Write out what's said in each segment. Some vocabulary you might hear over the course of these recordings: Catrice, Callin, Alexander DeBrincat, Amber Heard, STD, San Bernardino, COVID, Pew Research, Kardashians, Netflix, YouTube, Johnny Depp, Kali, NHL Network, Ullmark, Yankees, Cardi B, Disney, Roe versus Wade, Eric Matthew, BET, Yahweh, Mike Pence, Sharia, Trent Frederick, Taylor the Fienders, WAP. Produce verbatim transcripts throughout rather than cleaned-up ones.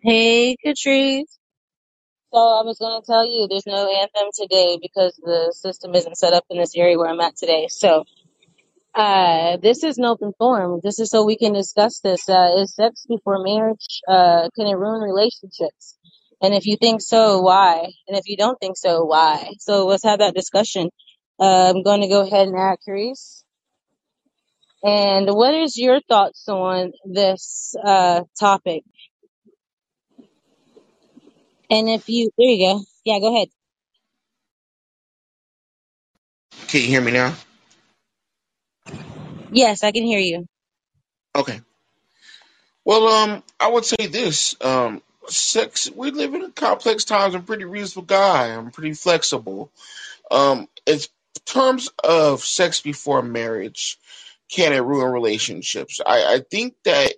Hey, Catrice. So I was going to tell you, there's no anthem today because the system isn't set up in this area where I'm at today. So uh, this is an open forum. This is so we can discuss this. Uh, is sex before marriage? Uh, can it ruin relationships? And if you think so, why? And if you don't think so, why? So let's have that discussion. Uh, I'm going to go ahead and add Catrice. And what is your thoughts on this uh, topic? And if you, there you go. Yeah, go ahead. Can you hear me now? Yes, I can hear you. Okay. Well, um, I would say this. Um, sex, we live in complex times. I'm a pretty reasonable guy. I'm pretty flexible. Um, in terms of sex before marriage, can it ruin relationships? I, I think that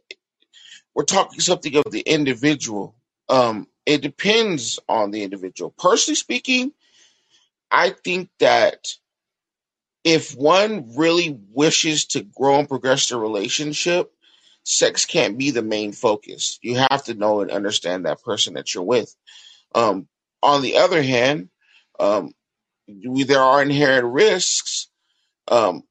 we're talking something of the individual. Um, It depends on the individual. Personally speaking, I think that if one really wishes to grow and progress their relationship, sex can't be the main focus. You have to know and understand that person that you're with. Um, on the other hand, um, we, there are inherent risks um,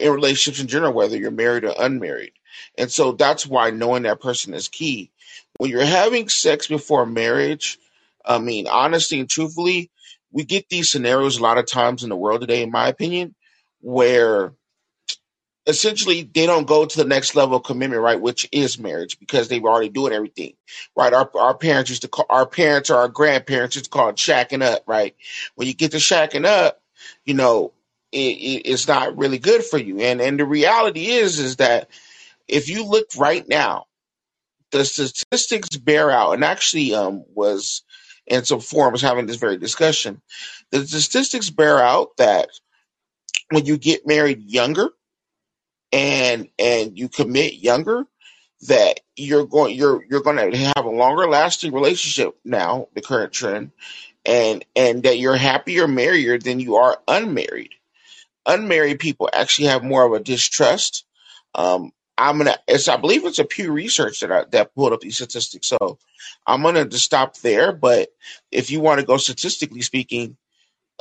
in relationships in general, whether you're married or unmarried. And so that's why knowing that person is key. When you're having sex before marriage, I mean, honestly and truthfully, we get these scenarios a lot of times in the world today, in my opinion, where essentially they don't go to the next level of commitment, right, which is marriage, because they were already doing everything, right? Our, our parents used to call, our parents or our grandparents used to call it shacking up, right? When you get to shacking up, you know, it, it, it's not really good for you. And and the reality is, is that if you look right now, the statistics bear out, and actually um, was in some forums having this very discussion. The statistics bear out that when you get married younger and and you commit younger, that you're going you're you're going to have a longer lasting relationship now, the current trend, and and that you're happier marrier than you are unmarried. Unmarried people actually have more of a distrust. Um, I'm gonna. It's, I believe it's a Pew Research that I, that pulled up these statistics. So I'm gonna just stop there. But if you want to go statistically speaking,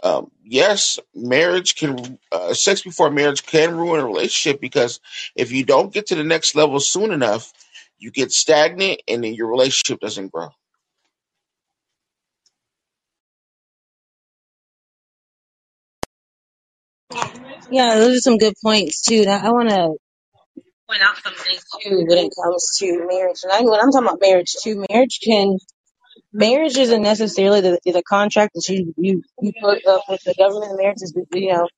um, yes, marriage can uh, sex before marriage can ruin a relationship, because if you don't get to the next level soon enough, you get stagnant, and then your relationship doesn't grow. Yeah, those are some good points too. That I want to. Point out something too when it comes to marriage, and I, when I'm talking about marriage too, marriage can marriage isn't necessarily the, the contract that you, you you put up with the government. Marriage is, you know,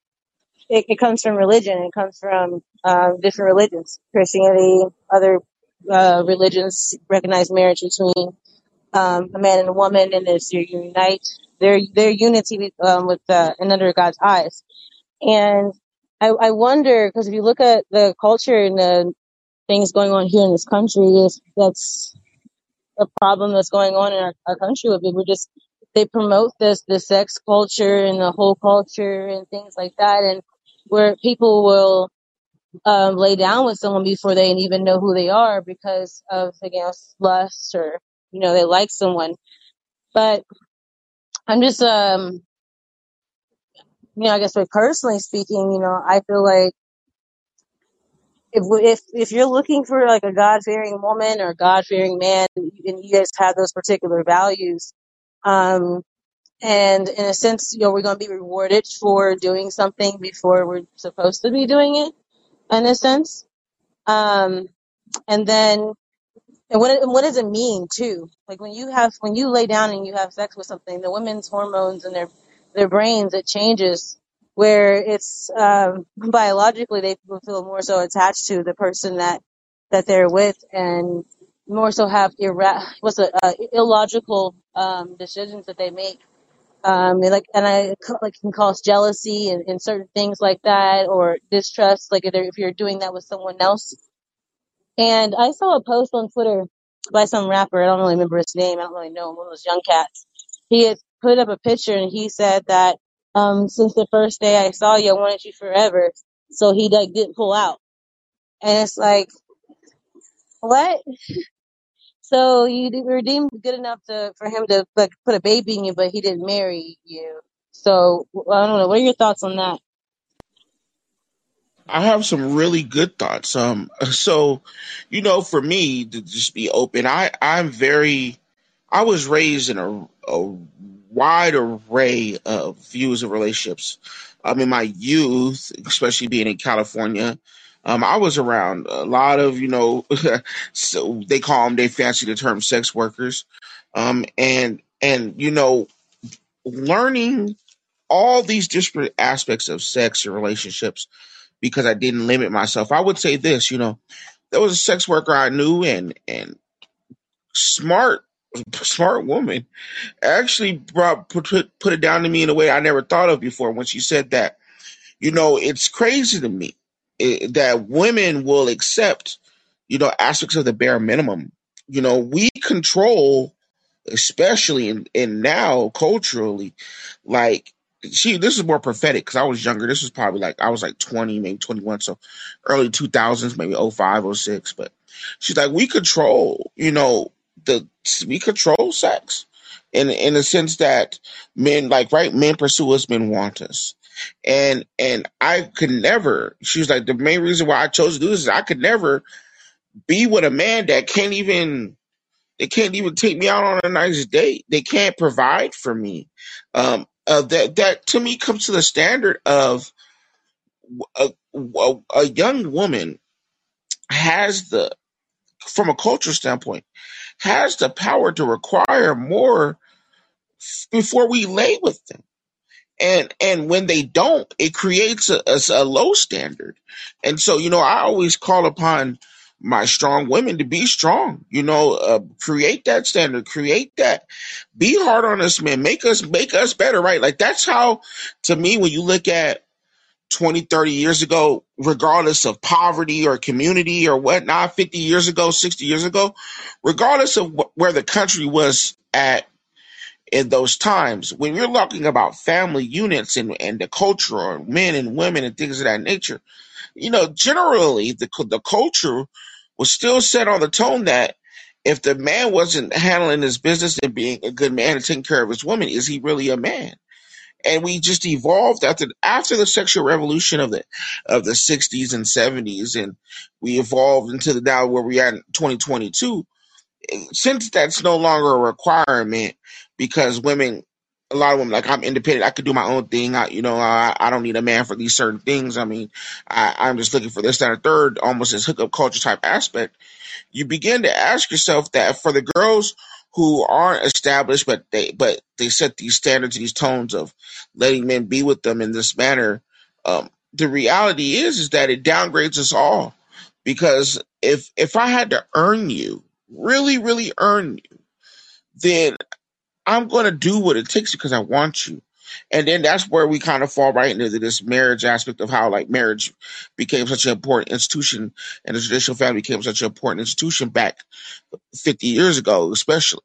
it, it comes from religion. It comes from uh, different religions. Christianity, other uh, religions recognize marriage between um, a man and a woman, and it's your unite their their unity um, with uh, and under God's eyes. And I, I wonder, because if you look at the culture and the things going on here in this country, if that's a problem that's going on in our, our country with people. Just they promote this the sex culture and the whole culture and things like that, and where people will um, lay down with someone before they even know who they are because of, again, lust, or you know, they like someone. But I'm just um. You know, I guess, like, personally speaking, you know, I feel like if if if you're looking for like a God-fearing woman or God-fearing man, and you guys have those particular values, um, and in a sense, you know, we're going to be rewarded for doing something before we're supposed to be doing it, in a sense. Um, and then, and what and what does it mean too? Like when you have when you lay down and you have sex with something, the women's hormones and their their brains, it changes where it's um, biologically they feel more so attached to the person that, that they're with, and more so have ira- what's it, uh, illogical um, decisions that they make. Um, and like, and I like can cause jealousy and, and certain things like that, or distrust, like if, if you're doing that with someone else. And I saw a post on Twitter by some rapper. I don't really remember his name. I don't really know him. One of those young cats. He had put up a picture, and he said that um, since the first day I saw you, I wanted you forever. So he like didn't pull out, and it's like, what? So you were deemed good enough to for him to like put a baby in you, but he didn't marry you. So I don't know. What are your thoughts on that? I have some really good thoughts. Um, so, you know, for me to just be open, I, I'm very, I was raised in a, a wide array of views of relationships. Um, in my youth, especially being in California, um, I was around a lot of, you know, so they call them, they fancy the term sex workers. Um, and, and, you know, learning all these disparate aspects of sex and relationships, because I didn't limit myself. I would say this, you know, there was a sex worker I knew and and smart, smart woman actually brought, put, put it down to me in a way I never thought of before when she said that, you know, it's crazy to me it, that women will accept, you know, aspects of the bare minimum. You know, we control, especially in, in now culturally, like, She, this is more prophetic because I was younger. This was probably like, I was like twenty, maybe twenty-one. So early two thousands, maybe oh five, oh six. But she's like, we control, you know, the, we control sex in, in the sense that men like, right. Men pursue us, men want us. And, and I could never, she was like, the main reason why I chose to do this is I could never be with a man that can't even, they can't even take me out on a nice date. They can't provide for me. Um, Uh, that that to me comes to the standard of a, a, a young woman has the, from a cultural standpoint, has the power to require more f- before we lay with them, and and when they don't, it creates a, a, a low standard. And so, you know, I always call upon my strong women to be strong, you know, uh, create that standard, create that, be hard on us, man, make us, make us better. Right. Like that's how, to me, when you look at twenty, thirty years ago, regardless of poverty or community or whatnot, fifty years ago, sixty years ago, regardless of wh- where the country was at in those times, when you're talking about family units and, and the culture or men and women and things of that nature, you know, generally the the culture was still set on the tone that if the man wasn't handling his business and being a good man and taking care of his woman, is he really a man? And we just evolved after after the sexual revolution of the of the sixties and seventies, and we evolved into the now where we are in twenty twenty-two. Since that's no longer a requirement, because women, a lot of women, like, I'm independent. I could do my own thing. I, you know, I, I don't need a man for these certain things. I mean, I, I'm just looking for this, that, and third, almost this hookup culture type aspect. You begin to ask yourself that for the girls who aren't established, but they, but they set these standards, these tones of letting men be with them in this manner. Um, the reality is, is that it downgrades us all, because if, if I had to earn you, really, really earn you, then I'm going to do what it takes because I want you. And then that's where we kind of fall right into this marriage aspect of how, like, marriage became such an important institution and the traditional family became such an important institution back fifty years ago, especially.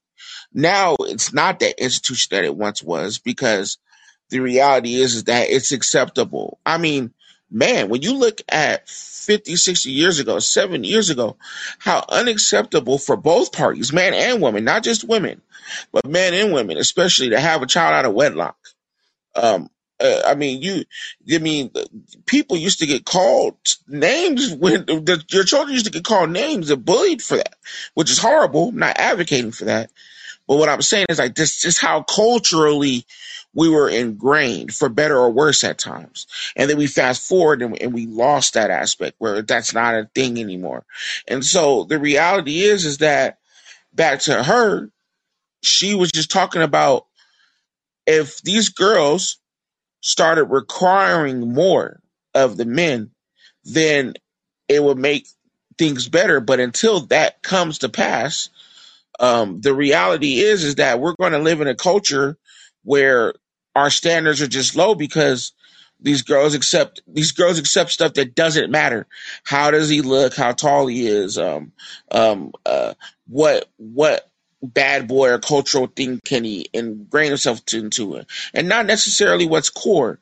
Now it's not that institution that it once was, because the reality is, is that it's acceptable. I mean, man, when you look at fifty, sixty years ago, seven years ago, how unacceptable for both parties, man and woman, not just women, but men and women, especially to have a child out of wedlock. Um, uh, I mean, you, I mean, people used to get called names when the, your children used to get called names and bullied for that, which is horrible. I'm not advocating for that. But what I'm saying is, like, this is how culturally we were ingrained, for better or worse at times. And then we fast forward and, and we lost that aspect where that's not a thing anymore. And so the reality is, is that back to her, she was just talking about if these girls started requiring more of the men, then it would make things better. But until that comes to pass, um, the reality is, is that we're going to live in a culture where our standards are just low, because these girls accept these girls accept stuff that doesn't matter. How does he look? How tall he is? Um, um, uh, what what bad boy or cultural thing can he ingrain himself to, into it? And not necessarily what's core.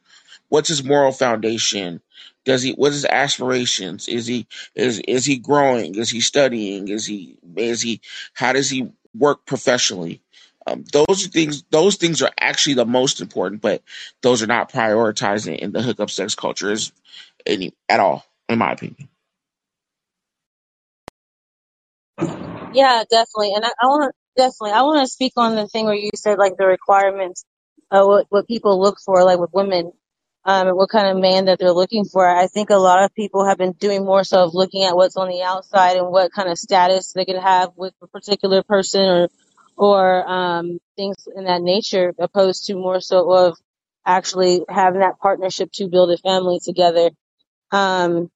What's his moral foundation? Does he? What's his aspirations? Is he? Is is he growing? Is he studying? Is he? Is he? How does he work professionally? Um, those things. Those things are actually the most important, but those are not prioritized in, in the hookup sex culture is any at all, in my opinion. Yeah, definitely. And I, I want definitely. I want to speak on the thing where you said like the requirements, uh, what what people look for, like with women. Um, and what kind of man that they're looking for. I think a lot of people have been doing more so of looking at what's on the outside and what kind of status they could have with a particular person or or um, things in that nature, opposed to more so of actually having that partnership to build a family together. Um,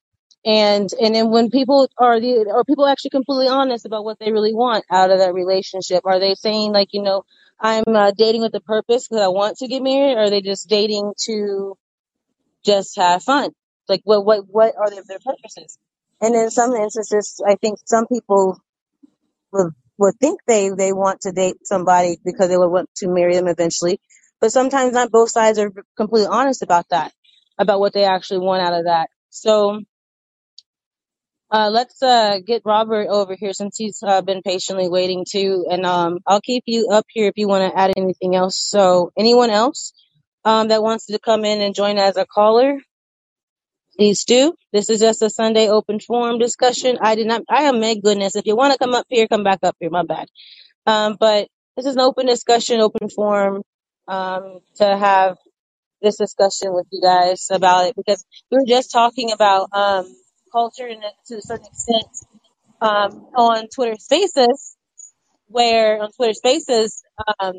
and and then when people are the are people actually completely honest about what they really want out of that relationship? Are they saying like, you know, I'm uh, dating with a purpose because I want to get married, or are they just dating to just have fun? Like, what, what, what are their, their purposes? And in some instances, I think some people will, will think they, they want to date somebody because they would want to marry them eventually. But sometimes not both sides are completely honest about that, about what they actually want out of that. So, uh, let's, uh, get Robert over here since he's uh, been patiently waiting too. And, um, I'll keep you up here if you want to add anything else. So anyone else? Um, that wants to come in and join as a caller, please do. This is just a Sunday open forum discussion. I did not, I am, my goodness. If you want to come up here, come back up here. My bad. Um, but this is an open discussion, open forum, um, to have this discussion with you guys about it, because we were just talking about, um, culture and to a certain extent, um, on Twitter Spaces, where on Twitter Spaces, um,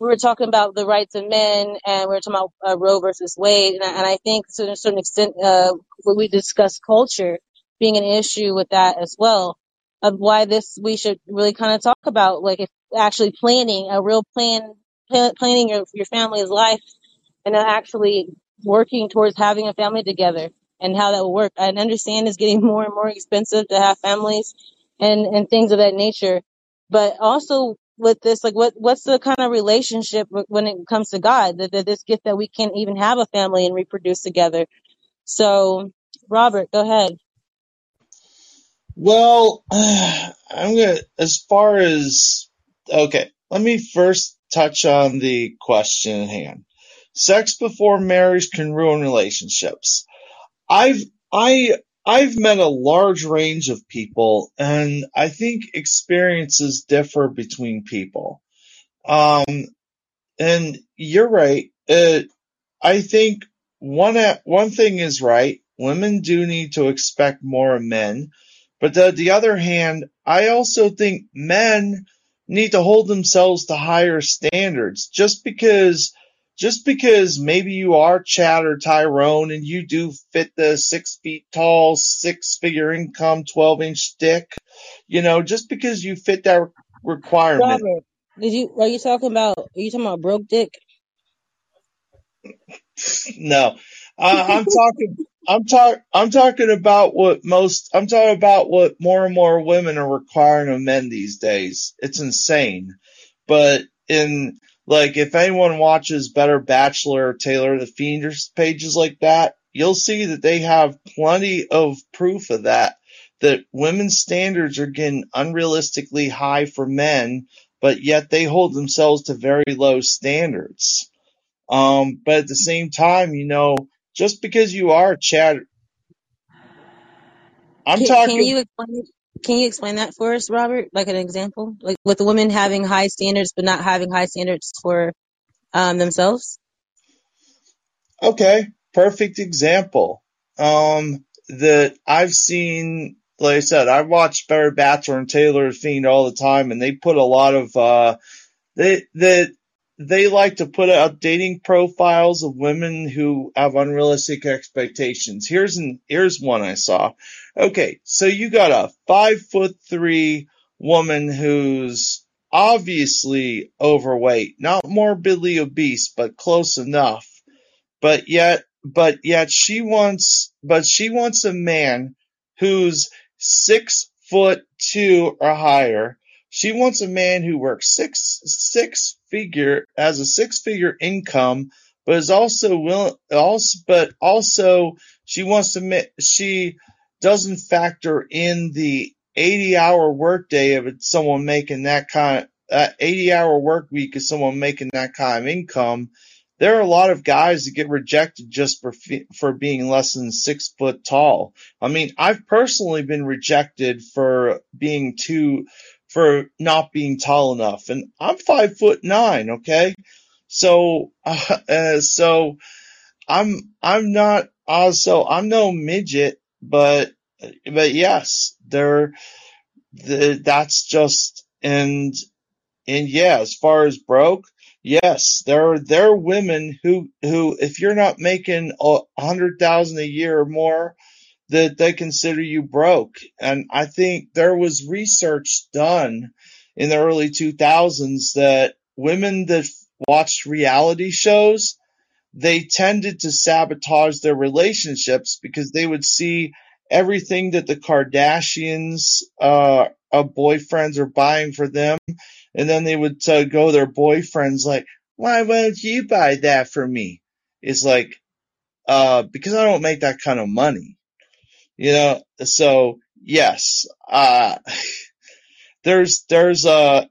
we were talking about the rights of men, and we were talking about uh, Roe versus Wade. And I, and I think to a certain extent, uh, when we discuss culture being an issue with that as well, of why this, we should really kind of talk about, like, if actually planning a real plan, planning your, your family's life and actually working towards having a family together and how that will work. I understand it's getting more and more expensive to have families and, and things of that nature, but also, with this, like, what what's the kind of relationship when it comes to God, that, that this gift that we can't even have a family and reproduce together? So, Robert, go ahead. Well, I'm gonna, as far as, okay, let me first touch on the question at hand. Sex before marriage can ruin relationships. I've I I've met a large range of people, and I think experiences differ between people. Um, and you're right. It, I think one one thing is right. Women do need to expect more of men. But on the, the other hand, I also think men need to hold themselves to higher standards. Just because Just because maybe you are Chad or Tyrone and you do fit the six feet tall, six figure income, twelve inch dick, you know, just because you fit that requirement. Robert, did you, are you talking about, are you talking about broke dick? No, uh, I'm talking, I'm talking, I'm talking about what most, I'm talking about what more and more women are requiring of men these days. It's insane. But in, Like, if anyone watches Better Bachelor or Taylor the Fienders pages like that, you'll see that they have plenty of proof of that, that women's standards are getting unrealistically high for men, but yet they hold themselves to very low standards. Um, but at the same time, you know, just because you are Chad, I'm can, talking. Can you explain? Can you explain that for us, Robert? Like an example, like with the women having high standards, but not having high standards for um, themselves. Okay. Perfect example. Um, that I've seen, like I said, I watched Better Bachelor and Taylor the Fiend all the time, and they put a lot of, uh, they, that they like to put up dating profiles of women who have unrealistic expectations. Here's an, here's one I saw. Okay, so you got a five foot three woman who's obviously overweight, not morbidly obese, but close enough. But yet, but yet she wants, but she wants a man who's six foot two or higher. She wants a man who works six, six figure, has a six figure income, but is also will also but also she wants to admit she doesn't factor in the eighty hour workday of someone making that kind of eighty hour work week of someone making that kind of income. There are a lot of guys that get rejected just for for being less than six foot tall. I mean, I've personally been rejected for being too for not being tall enough, and I'm five foot nine. Okay, so uh, uh, so I'm I'm not also I'm no midget, but but yes, there the, that's just and and yeah, as far as broke. Yes, there are, there are women who, who, if you're not making a hundred thousand a year or more, that they consider you broke. And I think there was research done in the early two thousands that women that watched reality shows, they tended to sabotage their relationships because they would see everything that the Kardashians, uh, uh boyfriends are buying for them. And then they would uh, go to their boyfriends like, why won't you buy that for me? It's like, uh, because I don't make that kind of money. You know, so yes, uh, there's, there's, uh,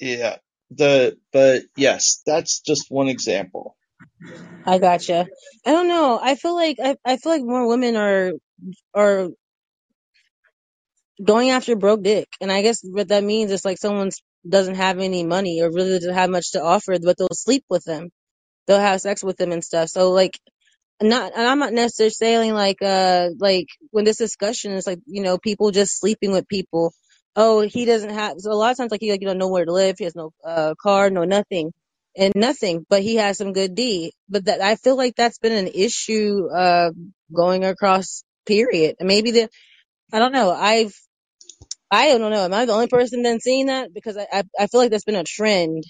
yeah, the, but yes, that's just one example. I gotcha. I don't know. I feel like, I, I feel like more women are, are going after broke dick. And I guess what that means is like someone's, doesn't have any money or really doesn't have much to offer, but they'll sleep with them. They'll have sex with them and stuff. So like not, and I'm not necessarily saying like, uh, like when this discussion is like, you know, people just sleeping with people. Oh, he doesn't have, so a lot of times like he like, you don't know where to live. He has no uh, car, no nothing and nothing, but he has some good D. But that I feel like that's been an issue, uh, going across period. And maybe the, I don't know. I've, I don't know. Am I the only person then seeing that? Because I, I I feel like that's been a trend.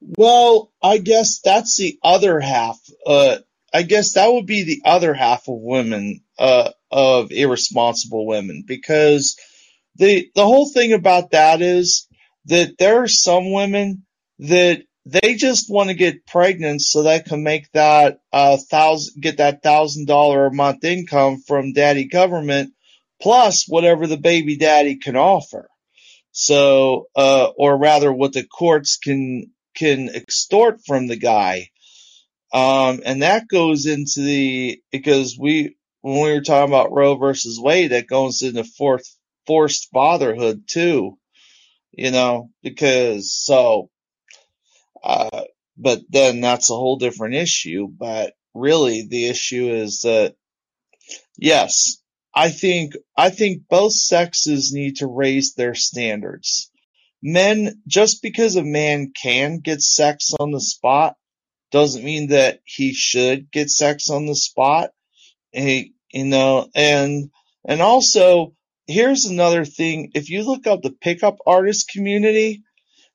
Well, I guess that's the other half. Uh, I guess that would be the other half of women, uh, of irresponsible women, because the the whole thing about that is that there are some women that they just want to get pregnant so they can make that uh thousand get that thousand dollar a month income from daddy government. Plus whatever the baby daddy can offer. So, uh, or rather what the courts can, can extort from the guy. Um, and that goes into the, because we, when we were talking about Roe versus Wade, that goes into forced, forced fatherhood too, you know, because so, uh, but then that's a whole different issue. But really the issue is that yes, I think I think both sexes need to raise their standards. Men, just because a man can get sex on the spot doesn't mean that he should get sex on the spot. He, you know, and and also here's another thing. If you look up the pickup artist community,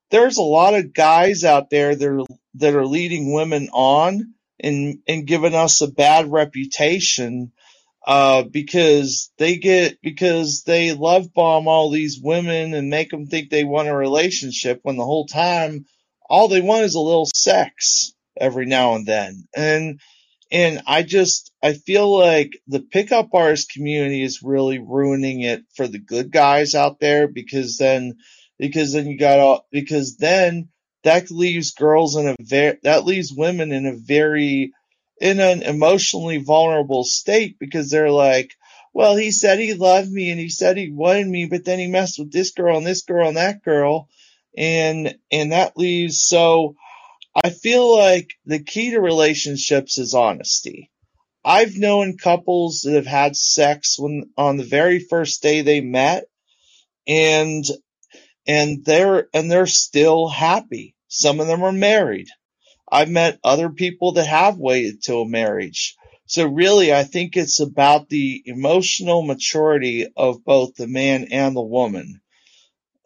there's a lot of guys out there that are, that are leading women on and and giving us a bad reputation. Uh, because they get, because they love bomb all these women and make them think they want a relationship when the whole time all they want is a little sex every now and then. And, and I just, I feel like the pickup artist community is really ruining it for the good guys out there because then, because then you got all, because then that leaves girls in a very, that leaves women in a very, in an emotionally vulnerable state because they're like, well, he said he loved me and he said he wanted me, but then he messed with this girl and this girl and that girl. And, and that leaves. So I feel like the key to relationships is honesty. I've known couples that have had sex when on the very first day they met and, and they're, and they're still happy. Some of them are married. I've met other people that have waited till marriage. So really, I think it's about the emotional maturity of both the man and the woman.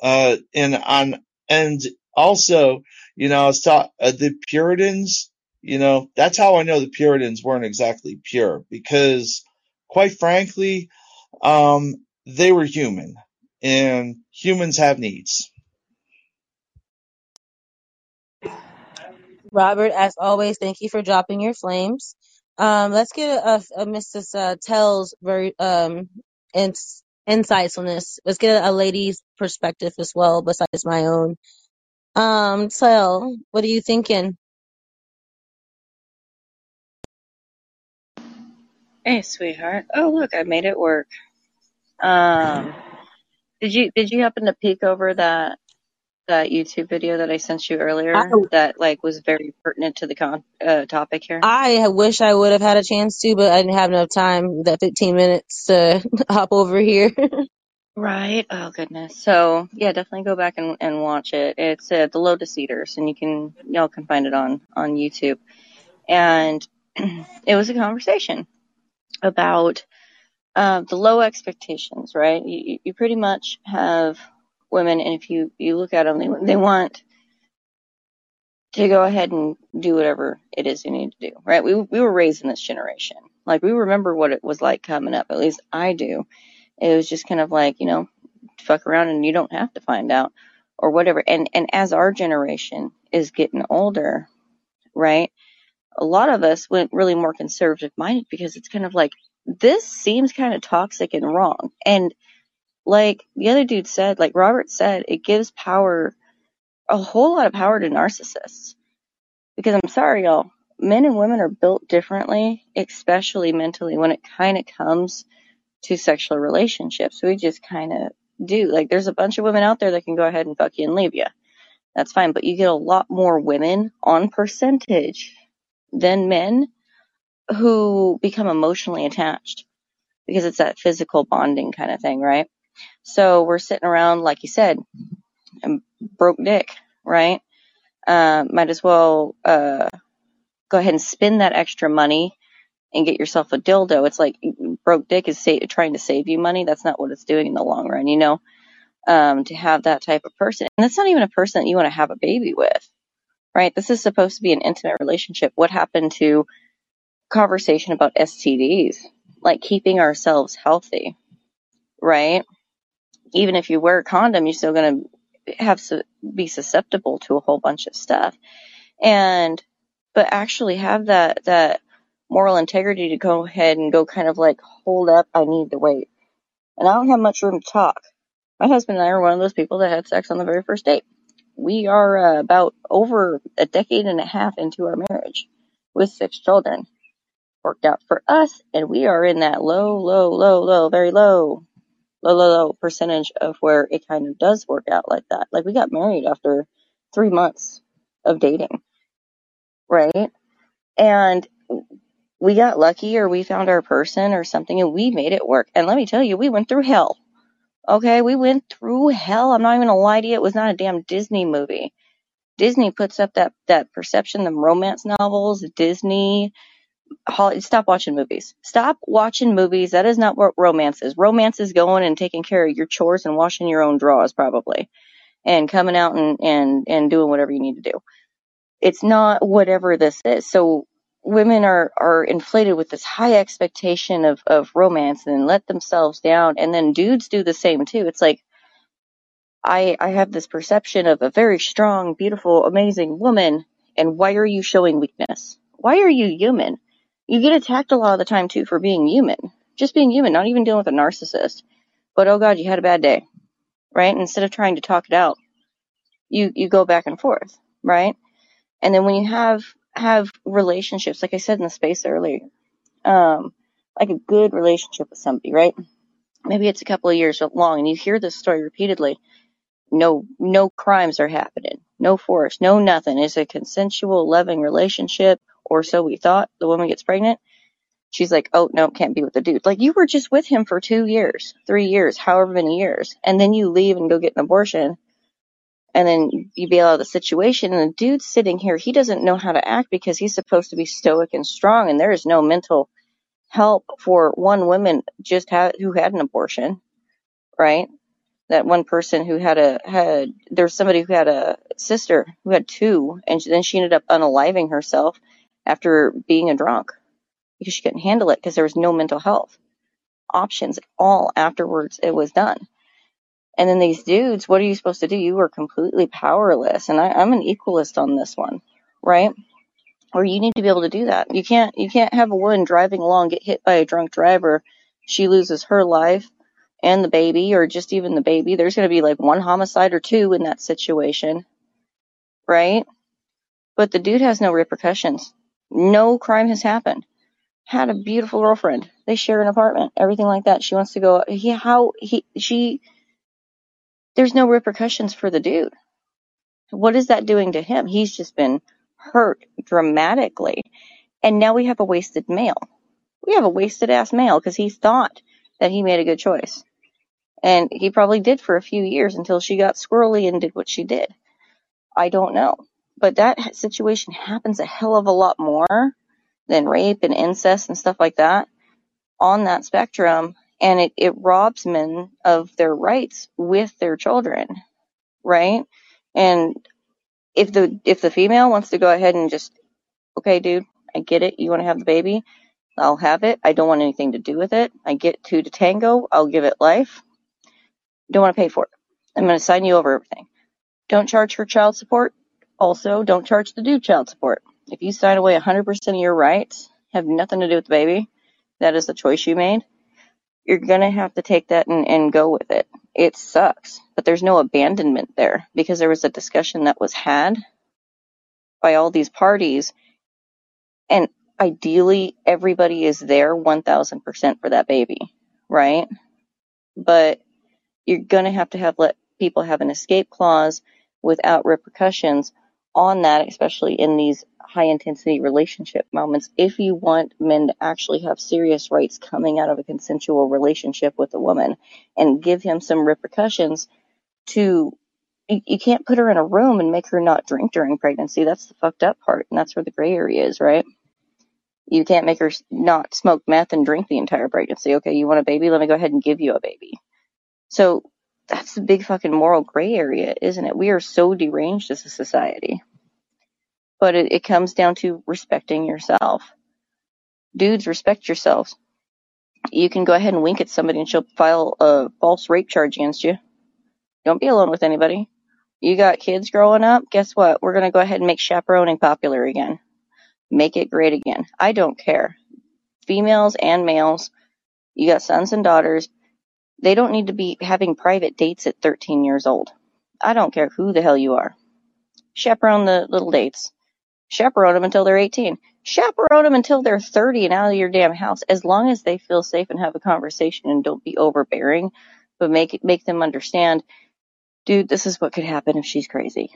Uh, and on, and also, you know, I was taught uh, the Puritans, you know, that's how I know the Puritans weren't exactly pure because quite frankly, um, they were human and humans have needs. Robert, as always, thank you for dropping your flames. Um, let's get a, a Missus Uh, Tell's very um ins- insights on this. Let's get a, a lady's perspective as well, besides my own. Um, Tell, what are you thinking? Hey, sweetheart. Oh, look, I made it work. Um, did you did you happen to peek over that that YouTube video that I sent you earlier? I, that like was very pertinent to the con- uh, topic here. I wish I would have had a chance to, but I didn't have enough time. That fifteen minutes to hop over here. Right. Oh goodness. So yeah, definitely go back and, and watch it. It's uh, the Lotus Eaters, and you can y'all can find it on on YouTube. And it was a conversation about uh, the low expectations, right? You, you pretty much have women, and if you, you look at them, they, they want to go ahead and do whatever it is you need to do, right? We we were raised in this generation. Like, we remember what it was like coming up. At least I do. It was just kind of like, you know, fuck around and you don't have to find out or whatever. And, and as our generation is getting older, right, a lot of us went really more conservative minded because it's kind of like, this seems kind of toxic and wrong. And like the other dude said, like Robert said, it gives power, a whole lot of power to narcissists. Because I'm sorry, y'all, men and women are built differently, especially mentally, when it kind of comes to sexual relationships. We just kind of do. Like, there's a bunch of women out there that can go ahead and fuck you and leave you. That's fine. But you get a lot more women on percentage than men who become emotionally attached, because it's that physical bonding kind of thing, right? So we're sitting around, like you said, and broke dick, right? Uh, might as well uh, go ahead and spend that extra money and get yourself a dildo. It's like broke dick is sa- trying to save you money. That's not what it's doing in the long run, you know, um, to have that type of person. And that's not even a person that you want to have a baby with, right? This is supposed to be an intimate relationship. What happened to conversation about S T Ds, like keeping ourselves healthy, right? Even if you wear a condom, you're still going to have to be susceptible to a whole bunch of stuff. And, but actually have that, that moral integrity to go ahead and go kind of like, hold up, I need to wait. And I don't have much room to talk. My husband and I are one of those people that had sex on the very first date. We are uh, about over a decade and a half into our marriage with six children. Worked out for us, and we are in that low, low, low, low, very low, low, low, low percentage of where it kind of does work out like that. Like, we got married after three months of dating, right? And we got lucky, or we found our person or something, and we made it work. And let me tell you, we went through hell. Okay, we went through hell. I'm not even gonna lie to you. It was not a damn Disney movie. Disney puts up that, that perception, them romance novels, Disney. Stop watching movies. Stop watching movies. That is not what romance is. Romance is going and taking care of your chores and washing your own drawers, probably, and coming out and, and, and doing whatever you need to do. It's not whatever this is. So women are, are inflated with this high expectation of, of romance, and then let themselves down. And then dudes do the same too. It's like, I, I have this perception of a very strong, beautiful, amazing woman. And why are you showing weakness? Why are you human? You get attacked a lot of the time too for being human, just being human, not even dealing with a narcissist, but oh God, you had a bad day, right? And instead of trying to talk it out, you, you go back and forth, right? And then when you have, have relationships, like I said in the space earlier, um, like a good relationship with somebody, right? Maybe it's a couple of years long, and you hear this story repeatedly. No, no crimes are happening. No force, no nothing. It's a consensual, loving relationship, or so we thought. The woman gets pregnant. She's like, oh, no, can't be with the dude. Like, you were just with him for two years, three years, however many years. And then you leave and go get an abortion. And then you bail out of the situation. And the dude's sitting here. He doesn't know how to act because he's supposed to be stoic and strong. And there is no mental help for one woman just had, who had an abortion, right? That one person who had a, had, there was somebody who had a sister who had two. And then she ended up unaliving herself after being a drunk because she couldn't handle it, because there was no mental health options at all afterwards it was done. And then these dudes, what are you supposed to do? You are completely powerless. And I, I'm an equalist on this one, right? Or you need to be able to do that. You can't you can't have a woman driving along, get hit by a drunk driver. She loses her life and the baby, or just even the baby. There's going to be like one homicide or two in that situation, right? But the dude has no repercussions. No crime has happened. Had a beautiful girlfriend. They share an apartment, everything like that. She wants to go. He, how he, she, there's no repercussions for the dude. What is that doing to him? He's just been hurt dramatically. And now we have a wasted male. We have a wasted ass male because he thought that he made a good choice. And he probably did for a few years until she got squirrely and did what she did. I don't know. But that situation happens a hell of a lot more than rape and incest and stuff like that on that spectrum. And it, it robs men of their rights with their children, right? And if the if the female wants to go ahead and just, okay, dude, I get it. You want to have the baby? I'll have it. I don't want anything to do with it. I get two to tango. I'll give it life. Don't want to pay for it. I'm going to sign you over everything. Don't charge for child support. Also, don't charge the dude child support. If you sign away one hundred percent of your rights, have nothing to do with the baby, that is the choice you made, you're going to have to take that and, and go with it. It sucks, but there's no abandonment there because there was a discussion that was had by all these parties. And ideally, everybody is there one thousand percent for that baby, right? But you're going to have to have let people have an escape clause without repercussions on that, especially in these high-intensity relationship moments, if you want men to actually have serious rights coming out of a consensual relationship with a woman and give him some repercussions to, you, you can't put her in a room and make her not drink during pregnancy. That's the fucked up part, and that's where the gray area is, right? You can't make her not smoke meth and drink the entire pregnancy. Okay, you want a baby? Let me go ahead and give you a baby. So that's the big fucking moral gray area, isn't it? We are so deranged as a society. But it, it comes down to respecting yourself. Dudes, respect yourselves. You can go ahead and wink at somebody and she'll file a false rape charge against you. Don't be alone with anybody. You got kids growing up, guess what? We're going to go ahead and make chaperoning popular again. Make it great again. I don't care. Females and males, you got sons and daughters. They don't need to be having private dates at thirteen years old. I don't care who the hell you are. Chaperone the little dates. Chaperone them until they're eighteen. Chaperone them until they're thirty and out of your damn house, as long as they feel safe and have a conversation and don't be overbearing, but make it, make them understand, dude, this is what could happen if she's crazy.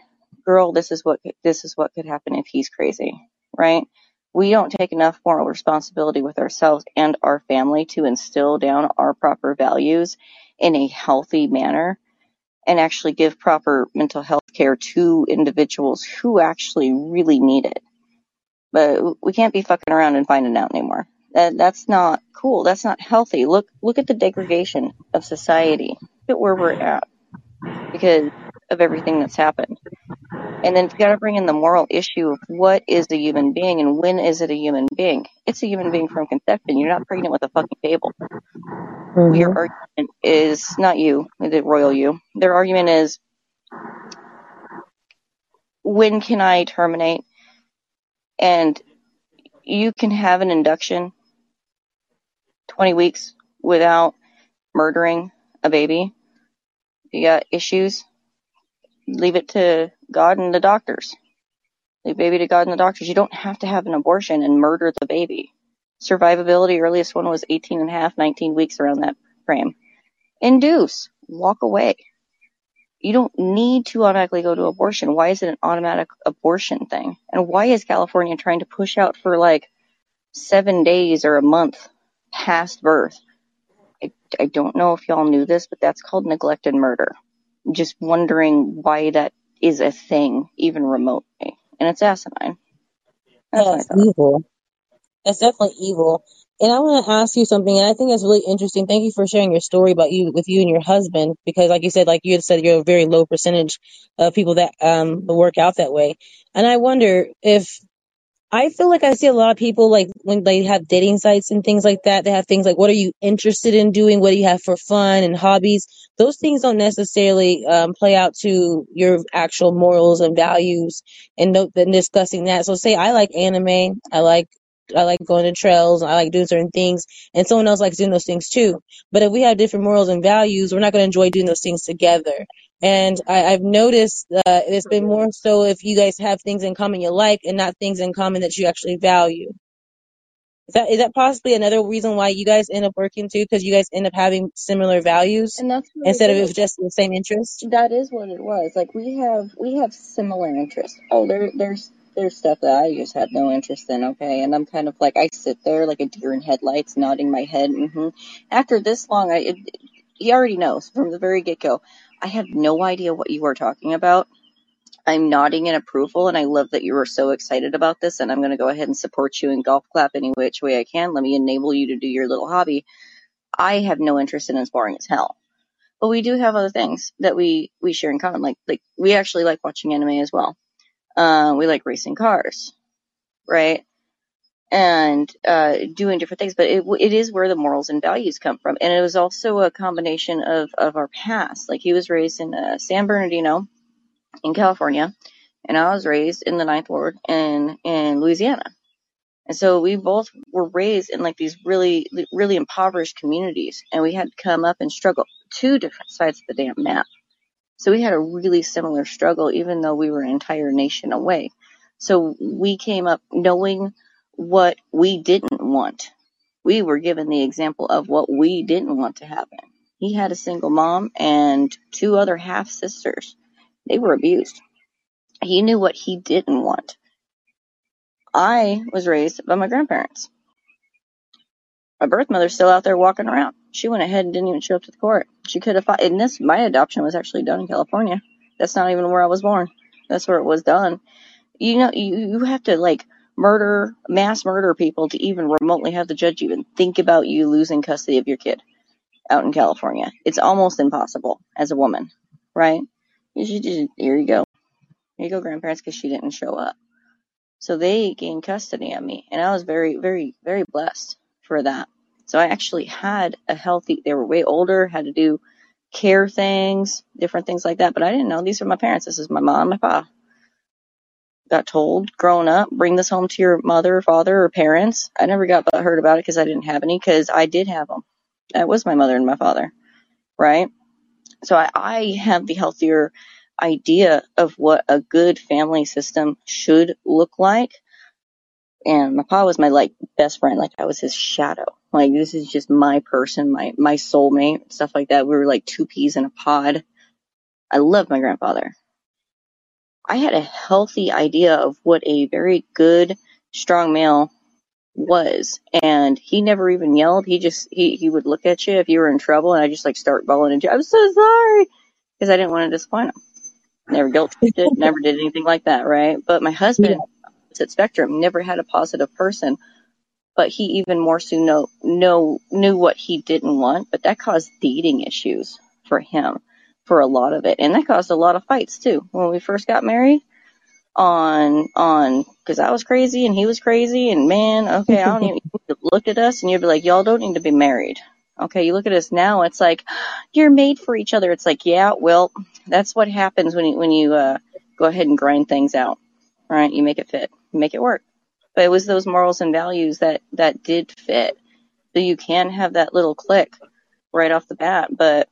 Girl, this is what this is what could happen if he's crazy, right? We don't take enough moral responsibility with ourselves and our family to instill down our proper values in a healthy manner and actually give proper mental health care to individuals who actually really need it. But we can't be fucking around and finding out anymore. That, that's not cool. That's not healthy. Look, look at the degradation of society. Look at where we're at because of everything that's happened. And then you've got to bring in the moral issue of what is a human being and when is it a human being? It's a human being from conception. You're not pregnant with a fucking table. Mm-hmm. Your argument is not you, the royal you. Their argument is, when can I terminate? And you can have an induction twenty weeks without murdering a baby. You got issues. Leave it to God and the doctors. Leave baby to God and the doctors. You don't have to have an abortion and murder the baby. Survivability, earliest one was eighteen and a half, nineteen weeks around that frame. Induce. Walk away. You don't need to automatically go to abortion. Why is it an automatic abortion thing? And why is California trying to push out for like seven days or a month past birth? I, I don't know if y'all knew this, but that's called neglect and murder. Just wondering why that is a thing, even remotely. And it's asinine. That's evil. That's definitely evil. And I want to ask you something, and I think that's really interesting. Thank you for sharing your story about you with you and your husband, because like you said, like you said, you're a very low percentage of people that um work out that way. And I wonder if I feel like I see a lot of people, like, when they have dating sites and things like that, they have things like, what are you interested in doing? What do you have for fun and hobbies? Those things don't necessarily um, play out to your actual morals and values and no, then discussing that. So say I like anime. I like I like going to trails. I like doing certain things. And someone else likes doing those things too. But if we have different morals and values, we're not going to enjoy doing those things together. And I, I've noticed uh, it's been more so if you guys have things in common you like and not things in common that you actually value. Is that, is that possibly another reason why you guys end up working too? Because you guys end up having similar values and that's instead of it was just the same interest? That is what it was. Like we have we have similar interests. Oh, there there's there's stuff that I just have no interest in, okay? And I'm kind of like, I sit there like a deer in headlights, nodding my head. Mm-hmm. After this long, I it, he already knows from the very get-go. I have no idea what you are talking about. I'm nodding in approval, and I love that you are so excited about this, and I'm going to go ahead and support you and golf clap any which way I can. Let me enable you to do your little hobby. I have no interest in it, as boring as hell. But we do have other things that we, we share in common. Like, like we actually like watching anime as well. Uh, we like racing cars, right? And uh, doing different things. But it, it is where the morals and values come from. And it was also a combination of, of our past. Like he was raised in uh, San Bernardino in California. And I was raised in the Ninth Ward in, in Louisiana. And so we both were raised in like these really, really impoverished communities. And we had to come up and struggle two different sides of the damn map. So we had a really similar struggle, even though we were an entire nation away. So we came up knowing what we didn't want. We were given the example of what we didn't want to happen. He had a single mom and two other half sisters. They were abused. He knew what he didn't want. I was raised by my grandparents. My birth mother's still out there walking around. She went ahead and didn't even show up to the court. She could have fought. And this, my adoption was actually done in California. That's not even where I was born. That's where it was done. You know, you, you have to like murder, mass murder people to even remotely have the judge even think about you losing custody of your kid out in California. It's almost impossible as a woman, right? She just, here you go. Here you go, grandparents, because she didn't show up. So they gained custody of me, and I was very, very, very blessed for that. So I actually had a healthy, they were way older, had to do care things, different things like that, but I didn't know these were my parents. This is my mom and my pa. Got told, grown up, bring this home to your mother, father, or parents. I never got butthurt about it because I didn't have any, because I did have them. That was my mother and my father, right? So I, I have the healthier idea of what a good family system should look like. And my pa was my, like, best friend. Like, I was his shadow. Like, this is just my person, my, my soulmate, stuff like that. We were like two peas in a pod. I loved my grandfather. I had a healthy idea of what a very good, strong male was. And he never even yelled. He just, he, he would look at you if you were in trouble. And I just like start bawling into, I'm so sorry. Because I didn't want to disappoint him. Never guilt tripped, never did anything like that, right? But my husband, yeah. opposite spectrum, never had a positive person. But he even more so know, know, knew what he didn't want. But that caused dating issues for him. For a lot of it, and that caused a lot of fights too. When we first got married, on on because I was crazy and he was crazy, and man, okay, I don't even look at us, and you'd be like, y'all don't need to be married. Okay, you look at us now, it's like you're made for each other. It's like, yeah, well, that's what happens when you when you uh, go ahead and grind things out, right? You make it fit, you make it work. But it was those morals and values that that did fit. So you can have that little click right off the bat, but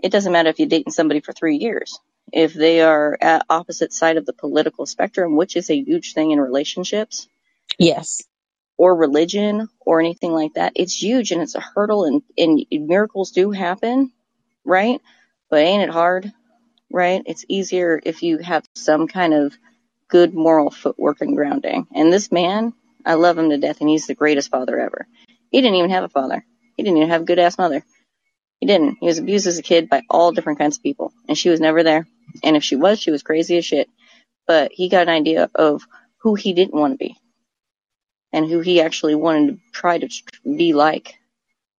it doesn't matter if you're dating somebody for three years. If they are at opposite side of the political spectrum, which is a huge thing in relationships. Yes. Or religion or anything like that. It's huge and it's a hurdle and, and miracles do happen, right? But ain't it hard, right? It's easier if you have some kind of good moral footwork and grounding. And this man, I love him to death and he's the greatest father ever. He didn't even have a father. He didn't even have a good ass mother. He didn't. He was abused as a kid by all different kinds of people, and she was never there. And if she was, she was crazy as shit. But he got an idea of who he didn't want to be and who he actually wanted to try to be like.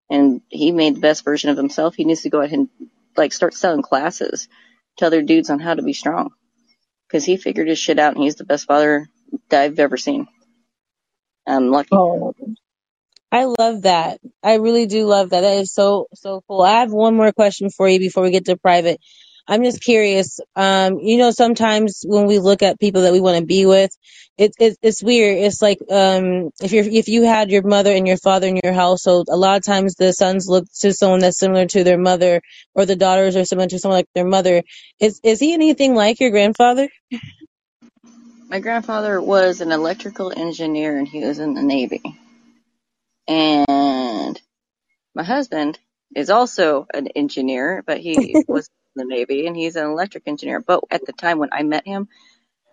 And he made the best version of himself. He needs to go ahead and like start selling classes to other dudes on how to be strong because he figured his shit out, and he's the best father that I've ever seen. I'm lucky. Oh, I love that. I really do love that. That is so, so cool. I have one more question for you before we get to private. I'm just curious. Um, you know, sometimes when we look at people that we want to be with, it, it, it's weird. It's like um, if you're if you had your mother and your father in your household, a lot of times the sons look to someone that's similar to their mother, or the daughters are similar to someone like their mother. Is is he anything like your grandfather? My grandfather was an electrical engineer, and he was in the Navy. And my husband is also an engineer, but he was the Navy, and he's an electric engineer. But at the time when I met him,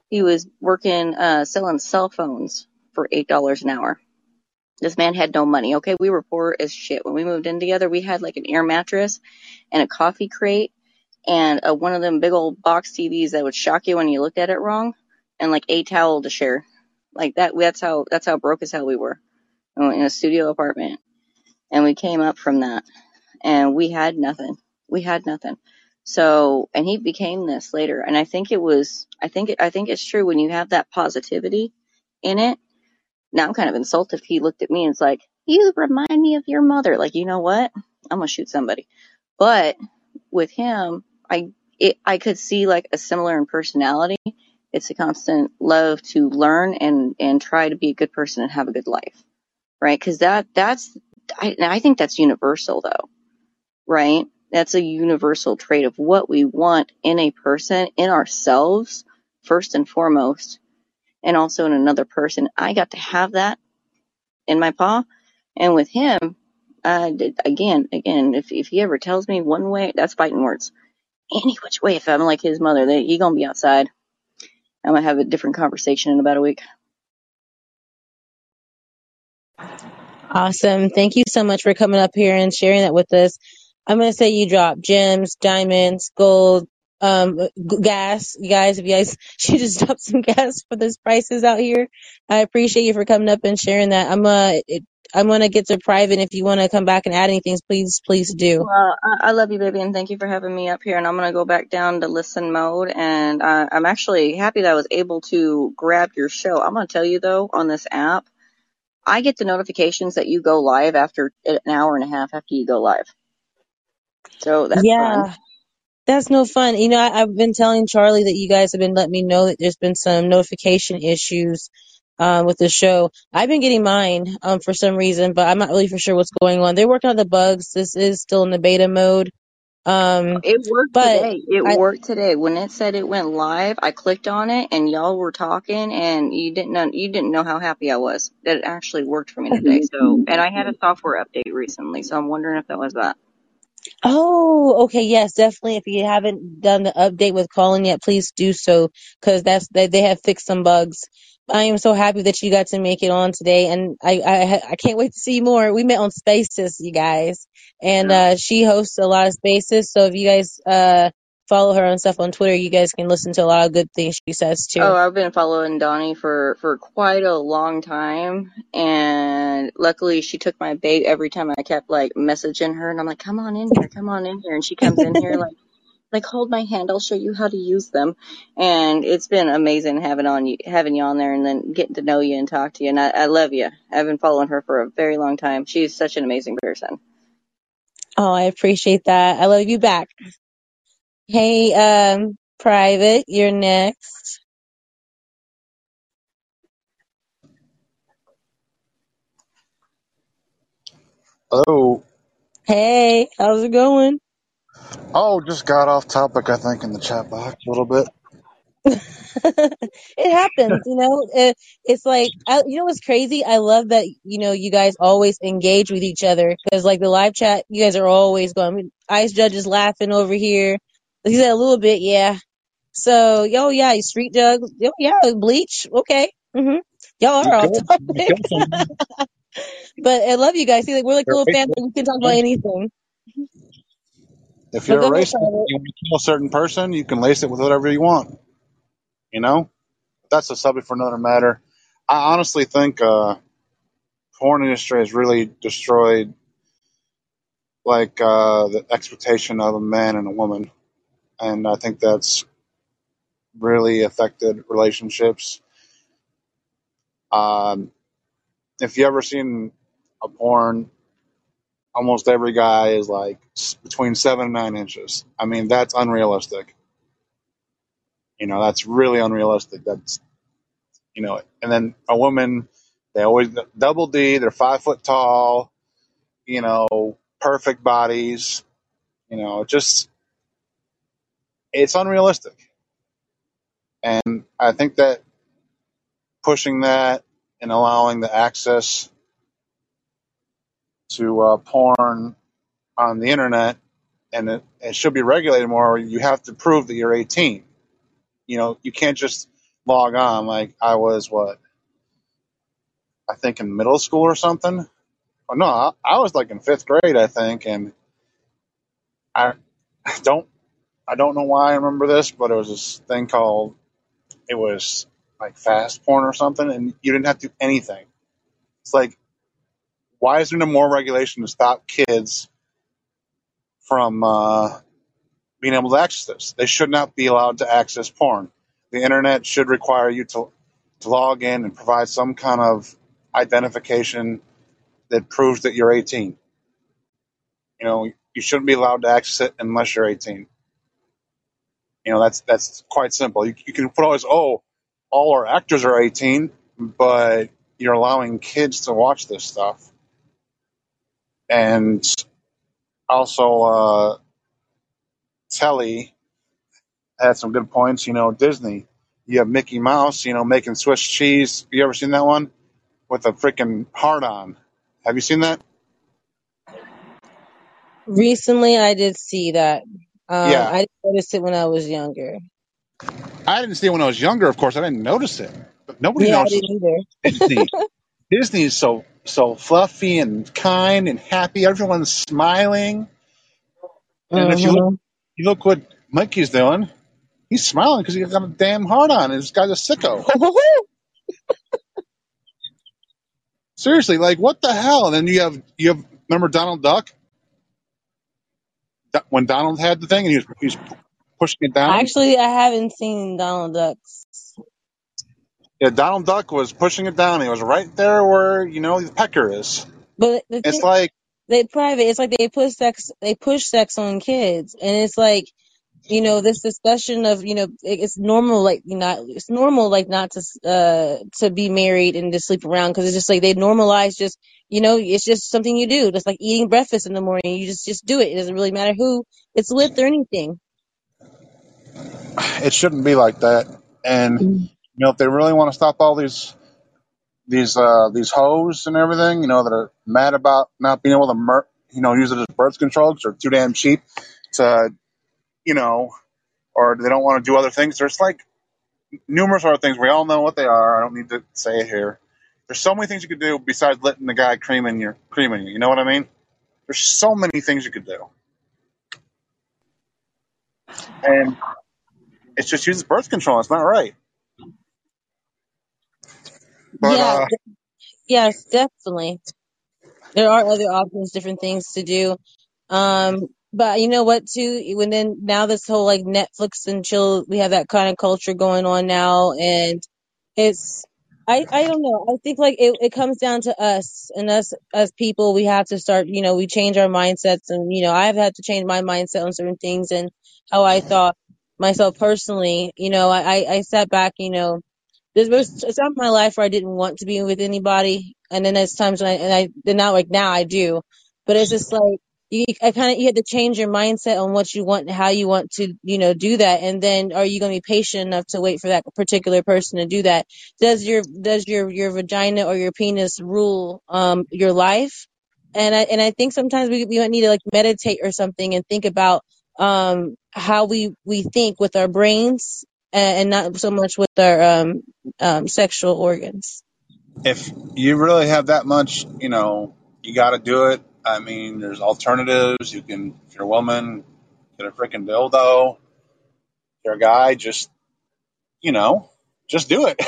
he was working, uh, selling cell phones for eight dollars an hour. This man had no money. Okay, we were poor as shit. When we moved in together, we had like an air mattress and a coffee crate and a, one of them big old box T Vs that would shock you when you looked at it wrong, and like a towel to share. Like that. That's how, that's how broke as hell we were, in a studio apartment. And we came up from that, and we had nothing. We had nothing. So, and he became this later, and I think it was, I think, it, I think it's true when you have that positivity in it. Now I'm kind of insulted. He looked at me and it's like, you remind me of your mother. Like, you know what? I'm gonna shoot somebody. But with him, I, it, I could see like a similar in personality. It's a constant love to learn and, and try to be a good person and have a good life. Right? Cause that, that's, I, I think that's universal though. Right? That's a universal trait of what we want in a person, in ourselves, first and foremost, and also in another person. I got to have that in my paw. And with him, uh, again, again, if, if he ever tells me one way, that's fighting words. Any which way, if I'm like his mother, they, he gonna be outside. I'm gonna have a different conversation in about a week. Awesome. Thank you so much for coming up here and sharing that with us. I'm going to say you dropped gems, diamonds, gold, um, g- gas. You guys, if you guys should just drop some gas for those prices out here. I appreciate you for coming up and sharing that. I'm uh, it, I'm going to get to private. If you want to come back and add anything, please, please do. Well, I, I love you, baby, and thank you for having me up here. And I'm going to go back down to listen mode. And uh, I'm actually happy that I was able to grab your show. I'm going to tell you, though, on this app, I get the notifications that you go live after an hour and a half after you go live. So that's yeah, fun. That's no fun. You know, I, I've been telling Charlie that you guys have been letting me know that there's been some notification issues uh, with the show. I've been getting mine um, for some reason, but I'm not really for sure what's going on. They're working on the bugs. This is still in the beta mode. Um, it worked today. It I, worked today. When it said it went live, I clicked on it, and y'all were talking, and you didn't know, you didn't know how happy I was that it actually worked for me today. So, and I had a software update recently, so I'm wondering if that was that. Oh, okay. Yes, definitely. If you haven't done the update with Callin yet, please do so, because that's they, they have fixed some bugs. I am so happy that you got to make it on today, and I I, I can't wait to see more. We met on Spaces, you guys, and uh, she hosts a lot of Spaces. So if you guys uh, follow her on stuff on Twitter, you guys can listen to a lot of good things she says too. Oh, I've been following Donnie for for quite a long time, and luckily she took my bait every time I kept like messaging her, and I'm like, come on in here, come on in here, and she comes in here like. Like, hold my hand, I'll show you how to use them. And it's been amazing having on you, having you on there, and then getting to know you and talk to you. And I, I love you. I've been following her for a very long time. She's such an amazing person. Oh, I appreciate that. I love you back. Hey, um, Private, you're next. Hello. Hey, how's it going? Oh, just got off topic, I think, in the chat box a little bit. It happens, you know. It, it's like, I, you know what's crazy? I love that, you know, you guys always engage with each other, because, like, the live chat, you guys are always going. I mean, Ice Judge is laughing over here. He said a little bit, yeah. So, yo, yeah, you street jug. Yo, yeah, bleach. Okay. Mm-hmm. Y'all are off topic. But I love you guys. See, like, we're like a little family. We can talk about anything. If you're a racist, you want to kill a certain person, you can lace it with whatever you want. You know? That's a subject for another matter. I honestly think uh porn industry has really destroyed like uh the expectation of a man and a woman. And I think that's really affected relationships. Um if you ever seen a porn, almost every guy is like between seven and nine inches. I mean, that's unrealistic. You know, that's really unrealistic. That's, you know, and then a woman, they always double D, they're five foot tall, you know, perfect bodies, you know, just, it's unrealistic. And I think that pushing that and allowing the access to uh, porn on the internet, and it, it should be regulated more. You have to prove that you're eighteen. You know, you can't just log on. Like I was, what, I think in middle school or something. Oh, no, I, I was like in fifth grade, I think. And I, I don't, I don't know why I remember this, but it was this thing called, it was like fast porn or something. And you didn't have to do anything. It's like, why is there no more regulation to stop kids from, uh, being able to access this? They should not be allowed to access porn. The internet should require you to, to log in and provide some kind of identification that proves that you're eighteen. You know, you shouldn't be allowed to access it unless you're eighteen. You know, that's that's quite simple. You, you can put always, oh, all our actors are eighteen, but you're allowing kids to watch this stuff. And also, uh, Telly had some good points. You know, Disney, you have Mickey Mouse, you know, making Swiss cheese. You ever seen that one with a freaking heart on? Have you seen that? Recently, I did see that. Uh, yeah. I didn't notice it when I was younger. I didn't see it when I was younger, of course. I didn't notice it. But nobody yeah, notices I didn't either. Disney. Disney is so, so fluffy and kind and happy. Everyone's smiling. And uh-huh. if you look, you look what Mikey's doing, he's smiling because he's got a damn heart on. And this guy's a sicko. Seriously, like, what the hell? And then you have, you have, remember Donald Duck? When Donald had the thing and he was, he was pushing it down? Actually, I haven't seen Donald Ducks. Yeah, Donald Duck was pushing it down. He was right there where, you know, the pecker is. But the it's thing, like they private. It's like they push sex. They push sex on kids, and it's like, you know, this discussion of, you know, it's normal, like not. It's normal, like not to uh to be married and to sleep around, because it's just like they normalize. Just, you know, it's just something you do. Just like eating breakfast in the morning, you just just do it. It doesn't really matter who it's with or anything. It shouldn't be like that, and. Mm-hmm. You know, if they really want to stop all these these uh, these hoes and everything, you know, that are mad about not being able to, mer- you know, use it as birth control because they're too damn cheap to, you know, or they don't want to do other things. There's like numerous other things. We all know what they are. I don't need to say it here. There's so many things you could do besides letting the guy cream in your cream in you. You know what I mean? There's so many things you could do, and it's just using birth control. It's not right. But, yeah, uh, de- yes, definitely. There are other options, different things to do. Um, but you know what, too? When then now this whole like Netflix and chill, we have that kind of culture going on now, and it's I I don't know. I think like it, it comes down to us and us as people. We have to start. You know, we change our mindsets, and you know, I've had to change my mindset on certain things and how I thought myself personally. You know, I I, I sat back. You know. There's most it's not my life where I didn't want to be with anybody, and then there's times when I and I then now like now I do, but it's just like you I kind of you have to change your mindset on what you want and how you want to, you know, do that, and then are you going to be patient enough to wait for that particular person to do that? Does your does your your vagina or your penis rule um your life? And I and I think sometimes we we need to like meditate or something and think about um how we we think with our brains. And not so much with our um, um, sexual organs. If you really have that much, you know, you got to do it. I mean, there's alternatives. You can, if you're a woman, get a freaking dildo. If you're a guy, just, you know, just do it.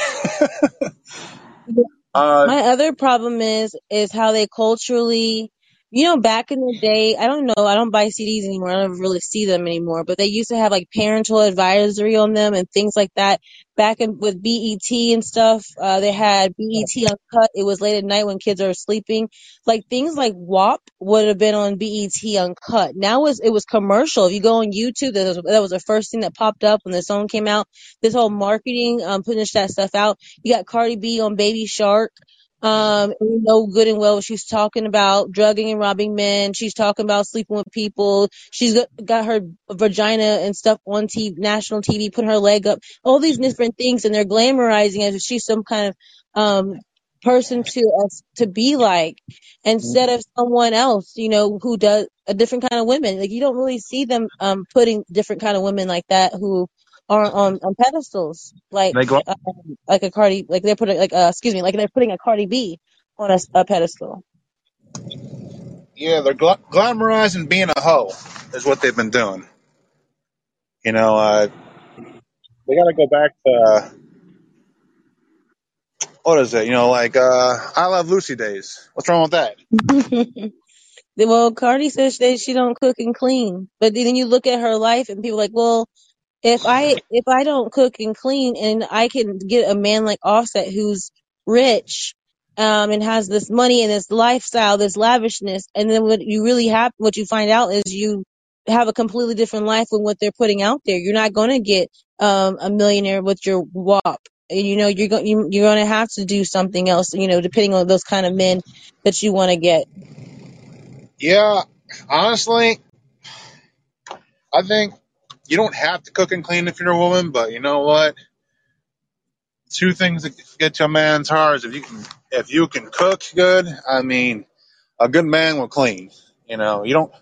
uh, My other problem is, is how they culturally You know, back in the day, I don't know, I don't buy C Ds anymore. I don't really see them anymore. But they used to have, like, parental advisory on them and things like that. Back in, with B E T and stuff, uh, they had B E T Uncut. It was late at night when kids are sleeping. Like, things like W A P would have been on B E T Uncut. Now it was, it was commercial. If you go on YouTube, that was, that was the first thing that popped up when the song came out. This whole marketing, um, putting that stuff out. You got Cardi B on Baby Shark. Um, you know good and well what she's talking about, drugging and robbing men. She's talking about sleeping with people. She's got, got her vagina and stuff on T V, national T V, putting her leg up, all these different things, and they're glamorizing it as if she's some kind of um person to us uh, to be like, instead of someone else, you know, who does a different kind of women. Like, you don't really see them um putting different kind of women like that who are on, on pedestals, like um, like a Cardi, like they're putting like uh, excuse me, like they're putting a Cardi B on a, a pedestal. Yeah, they're gl- glamorizing being a hoe is what they've been doing. You know, uh, they got to go back to uh, what is it? You know, like uh, I Love Lucy days. What's wrong with that? Well, Cardi says she, she don't cook and clean, but then you look at her life and people are like, well. If I if I don't cook and clean and I can get a man like Offset who's rich um, and has this money and this lifestyle, this lavishness, and then what you really have, what you find out is you have a completely different life than what they're putting out there. You're not going to get um, a millionaire with your W A P. You know, you're going you, you're going to have to do something else. You know, depending on those kind of men that you want to get. Yeah, honestly, I think. You don't have to cook and clean if you're a woman, but you know what? Two things that get your man's heart is if you can if you can cook good. I mean, a good man will clean. You know, you don't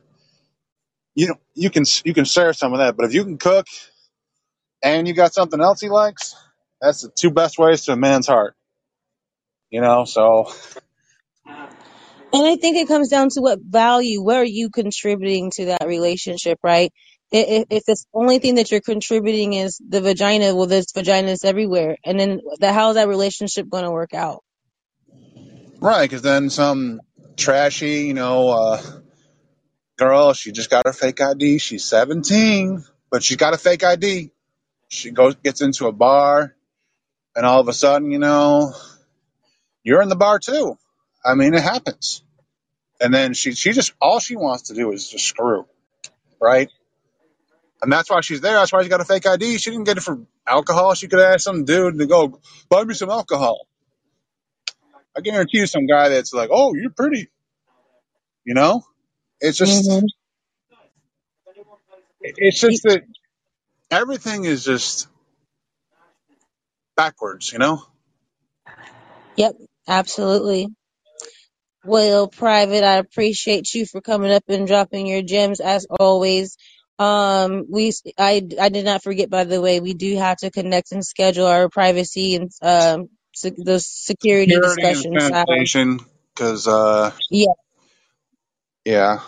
you don't, you can you can share some of that, but if you can cook and you got something else he likes, that's the two best ways to a man's heart. You know, so. And I think it comes down to what value, what are you contributing to that relationship, right? If, if it's the only thing that you're contributing is the vagina, well, there's vaginas everywhere. And then the, how is that relationship going to work out? Right, because then some trashy, you know, uh, girl, she just got her fake I D. She's seventeen, but she got a fake I D. She goes, gets into a bar, and all of a sudden, you know, you're in the bar too. I mean, it happens. And then she, she just, all she wants to do is just screw, right? And that's why she's there. That's why she got a fake I D. She didn't get it for alcohol. She could ask some dude to go buy me some alcohol. I guarantee you some guy that's like, oh, you're pretty. You know? It's just mm-hmm. It's just that everything is just backwards, you know? Yep, absolutely. Well, Private, I appreciate you for coming up and dropping your gems as always. Um, we, I, I did not forget, by the way, we do have to connect and schedule our privacy and, um, se- the security, security discussions. Cause, uh, yeah. Yeah.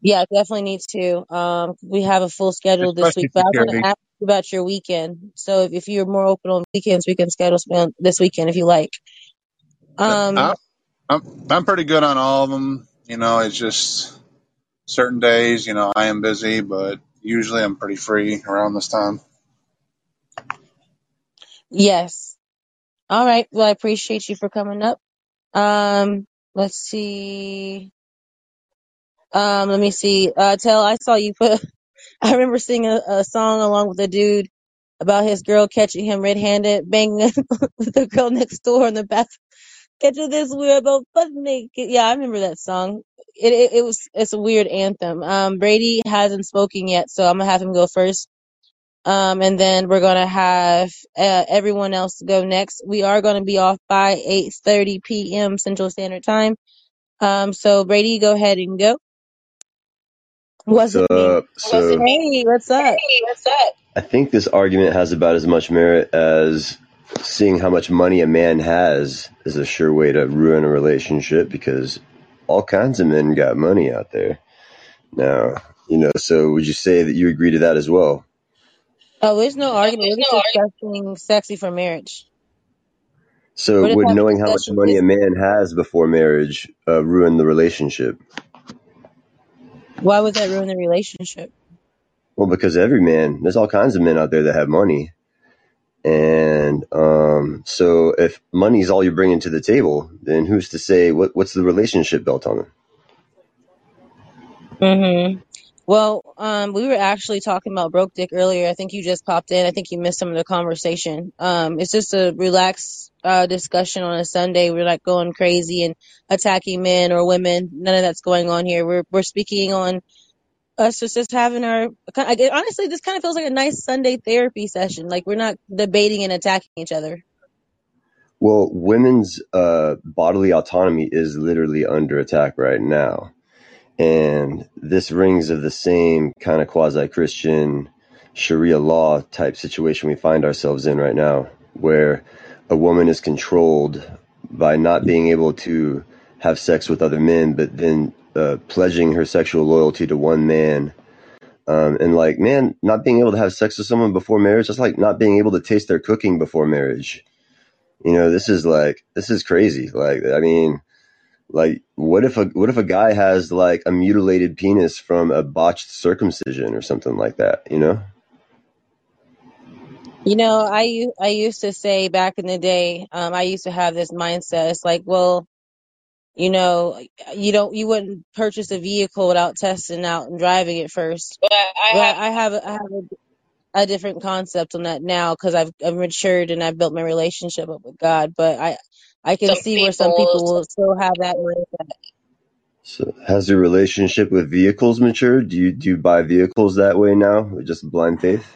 Yeah, definitely need to. Um, we have a full schedule especially this week, but security. I want to ask you about your weekend. So if, if you're more open on weekends, we can schedule this weekend if you like. Um, I'm, I'm, I'm pretty good on all of them. You know, it's just. Certain days, you know, I am busy, but usually I'm pretty free around this time. Yes. All right. Well, I appreciate you for coming up. Um, let's see. Um, let me see. Uh, Tell, I saw you put, I remember seeing a, a song along with a dude about his girl catching him red-handed, banging with the girl next door in the bathroom. Catching this weirdo butt naked. Yeah, I remember that song. It, it it was it's a weird anthem. Um, Brady hasn't spoken yet, so I'm gonna have him go first, um, and then we're gonna have uh, everyone else go next. We are gonna be off by eight thirty p.m. Central Standard Time. Um, so Brady, go ahead and go. What's, what's up? So, hey, what's up? Hey, what's up? I think this argument has about as much merit as seeing how much money a man has is a sure way to ruin a relationship because. All kinds of men got money out there now, you know, so would you say that you agree to that as well? Oh, there's no argument. There's no argument. Sexy for marriage. So would knowing how much money a man has before marriage uh, ruin the relationship? Why would that ruin the relationship? Well, because every man, there's all kinds of men out there that have money. And um, so if money's all you're bringing to the table, then who's to say what, what's the relationship built on? Mm-hmm. Well, um, we were actually talking about broke dick earlier. I think you just popped in. I think you missed some of the conversation. Um, it's just a relaxed uh, discussion on a Sunday. We're not going crazy and attacking men or women. None of that's going on here. We're we're speaking on us just, just having our – honestly, this kind of feels like a nice Sunday therapy session. Like we're not debating and attacking each other. Well, women's uh, bodily autonomy is literally under attack right now. And this rings of the same kind of quasi-Christian Sharia law type situation we find ourselves in right now, where a woman is controlled by not being able to have sex with other men, but then uh, pledging her sexual loyalty to one man. Um, and like, man, not being able to have sex with someone before marriage, that's like not being able to taste their cooking before marriage. You know, this is like, this is crazy. Like, I mean... Like, what if a what if a guy has like a mutilated penis from a botched circumcision or something like that? You know. You know, I I used to say back in the day, um, I used to have this mindset. It's like, well, you know, you don't you wouldn't purchase a vehicle without testing out and driving it first. But I, well, have- I have I have a, a different concept on that now because I've, I've matured and I've built my relationship up with God. But I. I can some see people, where some people will still have that mindset. So, has your relationship with vehicles matured? Do you do you buy vehicles that way now, or just blind faith?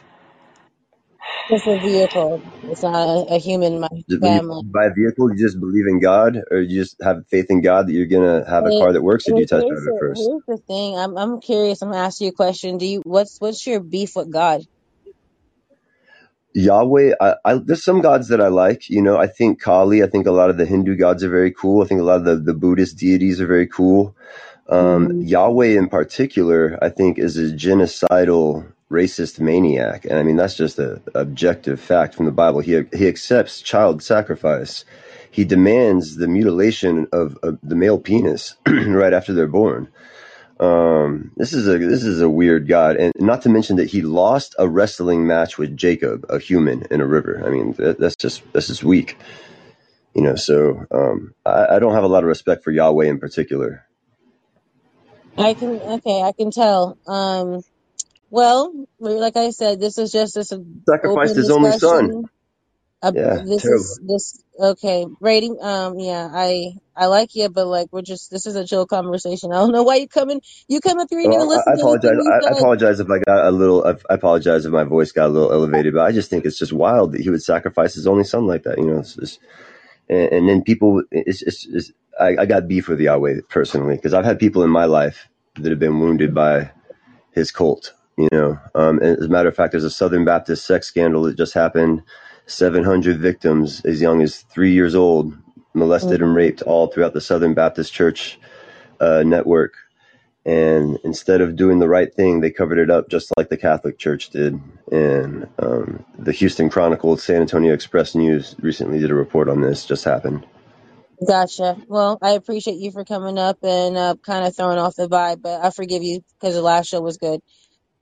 Just a vehicle. It's not a, a human. My family. You buy a vehicle. You just believe in God, or you just have faith in God that you're gonna have a it, car that works. Or do you touch drive it first? Here's the thing. I'm I'm curious. I'm gonna ask you a question. Do you what's what's your beef with God? Yahweh, I, I, there's some gods that I like, you know, I think Kali, I think a lot of the Hindu gods are very cool. I think a lot of the, the Buddhist deities are very cool. Um, mm-hmm. Yahweh in particular, I think is a genocidal racist maniac. And I mean, that's just an objective fact from the Bible. He, he accepts child sacrifice. He demands the mutilation of, of the male penis right after they're born. Um, this is a, this is a weird God. And not to mention that he lost a wrestling match with Jacob, a human in a river. I mean, that, that's just, that's just weak, you know? So, um, I, I don't have a lot of respect for Yahweh in particular. I can, okay. I can tell. Um, well, like I said, this is just this sacrificed his only son. Uh, yeah, this terrible. is this okay rating um yeah I I like you, but like we're just this is a chill conversation. I don't know why you coming you come up here and well, even listen I, I to apologize I, I apologize if I got a little I, I apologize if my voice got a little elevated, but I just think it's just wild that he would sacrifice his only son like that, you know. It's just, and, and then people it's it's, it's I, I got beef with Yahweh personally because I've had people in my life that have been wounded by his cult, you know. Um and as a matter of fact, there's a Southern Baptist sex scandal that just happened. seven hundred victims as young as three years old, molested mm-hmm. and raped all throughout the Southern Baptist Church uh, network. And instead of doing the right thing, they covered it up just like the Catholic Church did. And um, the Houston Chronicle, San Antonio Express News recently did a report on this. Just happened. Gotcha. Well, I appreciate you for coming up and uh, kind of throwing off the vibe, but I forgive you because the last show was good.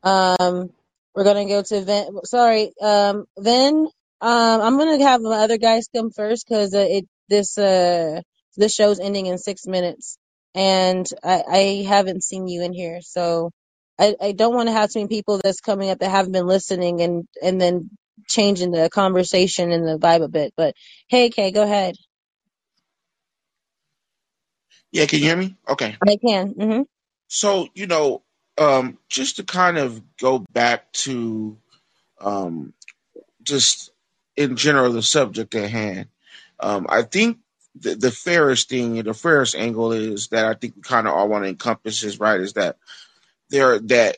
Um, we're going to go to Vin. Sorry, um, Vin. Um, I'm going to have my other guys come first because uh, it this uh this show's ending in six minutes, and I, I haven't seen you in here, so I, I don't want to have too many people that's coming up that haven't been listening and, and then changing the conversation and the vibe a bit. But hey, Kay, go ahead. Yeah, can you hear me? Okay. I can. Mm-hmm. So, you know, um, just to kind of go back to um, just – in general, the subject at hand. Um, I think the, the fairest thing, the fairest angle is that I think we kind of all want to encompass is right, is that there that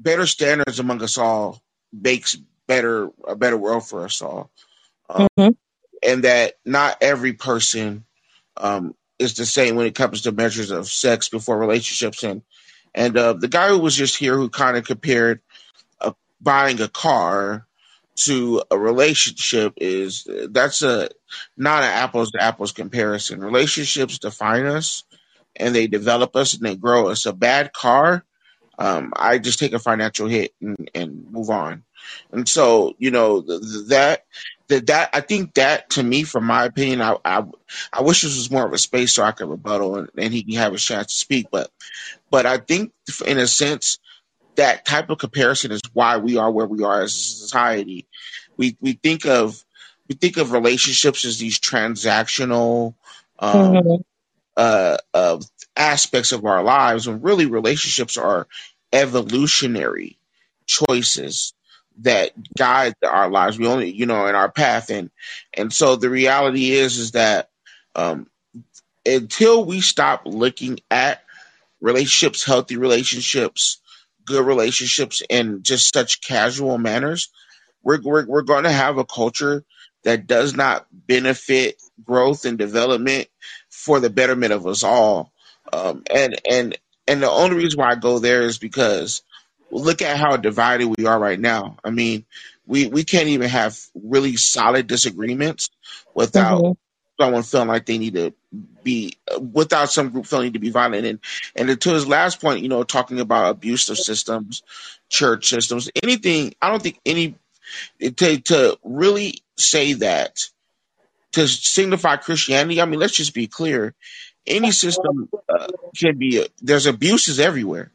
better standards among us all makes better a better world for us all, um, mm-hmm. and that not every person um, is the same when it comes to measures of sex before relationships. And and uh, the guy who was just here who kind of compared uh, buying a car to a relationship is that's a not an apples to apples comparison. Relationships define us and they develop us and they grow us. A bad car, um, I just take a financial hit and, and move on. And so, you know, th- that that that I think that to me, from my opinion, I I, I wish this was more of a space so I could rebuttal and, and he can have a chance to speak. But but I think in a sense, that type of comparison is why we are where we are as a society. We we think of we think of relationships as these transactional um, mm-hmm. uh, uh, aspects of our lives, when really relationships are evolutionary choices that guide our lives. We only, you know, in our path, and and so the reality is is that um, until we stop looking at relationships, healthy relationships, good relationships in just such casual manners, we're we're, we're going to have a culture that does not benefit growth and development for the betterment of us all. Um, and and and the only reason why I go there is because look at how divided we are right now. I mean, we we can't even have really solid disagreements without mm-hmm. someone feeling like they need to be, without some group feeling to be violent. And, and to his last point, you know, talking about abusive systems, church systems, anything, I don't think any, to, to really say that, to signify Christianity, I mean, let's just be clear. Any system uh, can be, uh, there's abuses everywhere.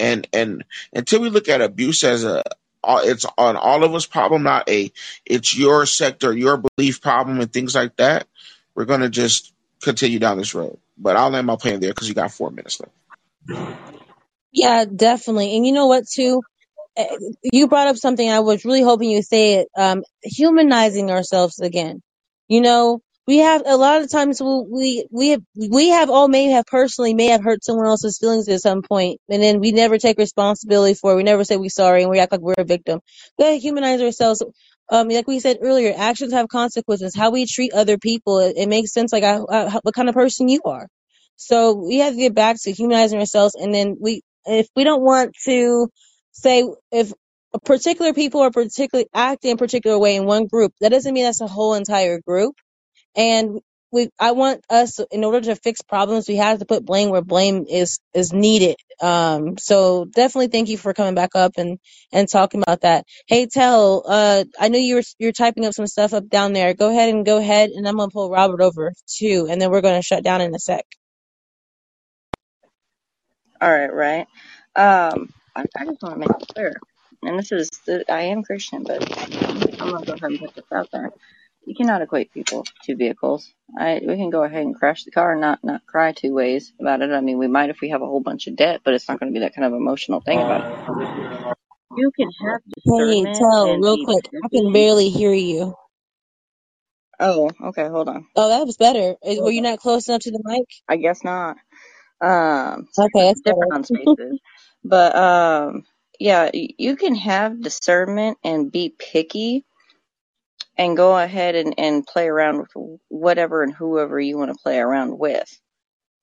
And, and until we look at abuse as a, it's an all of us problem, not a, it's your sector, your belief problem and things like that, we're going to just continue down this road. But I'll land my plane there because you got four minutes left. Yeah, definitely. And you know what, too? You brought up something I was really hoping you'd say it, um, humanizing ourselves again. You know, we have a lot of times we we have, we have all may have personally may have hurt someone else's feelings at some point, and then we never take responsibility for it. We never say we're sorry, and we act like we're a victim. We gotta humanize ourselves. Um, like we said earlier, actions have consequences. How we treat other people, it, it makes sense. Like I, I, what kind of person you are. So we have to get back to humanizing ourselves, and then we, if we don't want to say if particular people are particularly acting in a particular way in one group, that doesn't mean that's a whole entire group. And we, I want us, in order to fix problems, we have to put blame where blame is, is needed. Um, so definitely thank you for coming back up and, and talking about that. Hey, Tell, uh, I know you were, you're typing up some stuff up down there. Go ahead and go ahead. And I'm going to pull Robert over too. And then we're going to shut down in a sec. All right. Right. Um, I, I just want to make it clear. And this is, I am Christian, but I'm going to go ahead and put this out there. You cannot equate people to vehicles. I, we can go ahead and crash the car and not, not cry two ways about it. I mean, we might if we have a whole bunch of debt, but it's not going to be that kind of emotional thing about it. You can have discernment. Hey, Tell, real quick. I can barely hear you. Oh, okay. Hold on. Oh, that was better. Is, were you not close enough to the mic? I guess not. Um, okay, that's different on spaces. But, um, yeah, you can have discernment and be picky and go ahead and, and play around with whatever and whoever you want to play around with,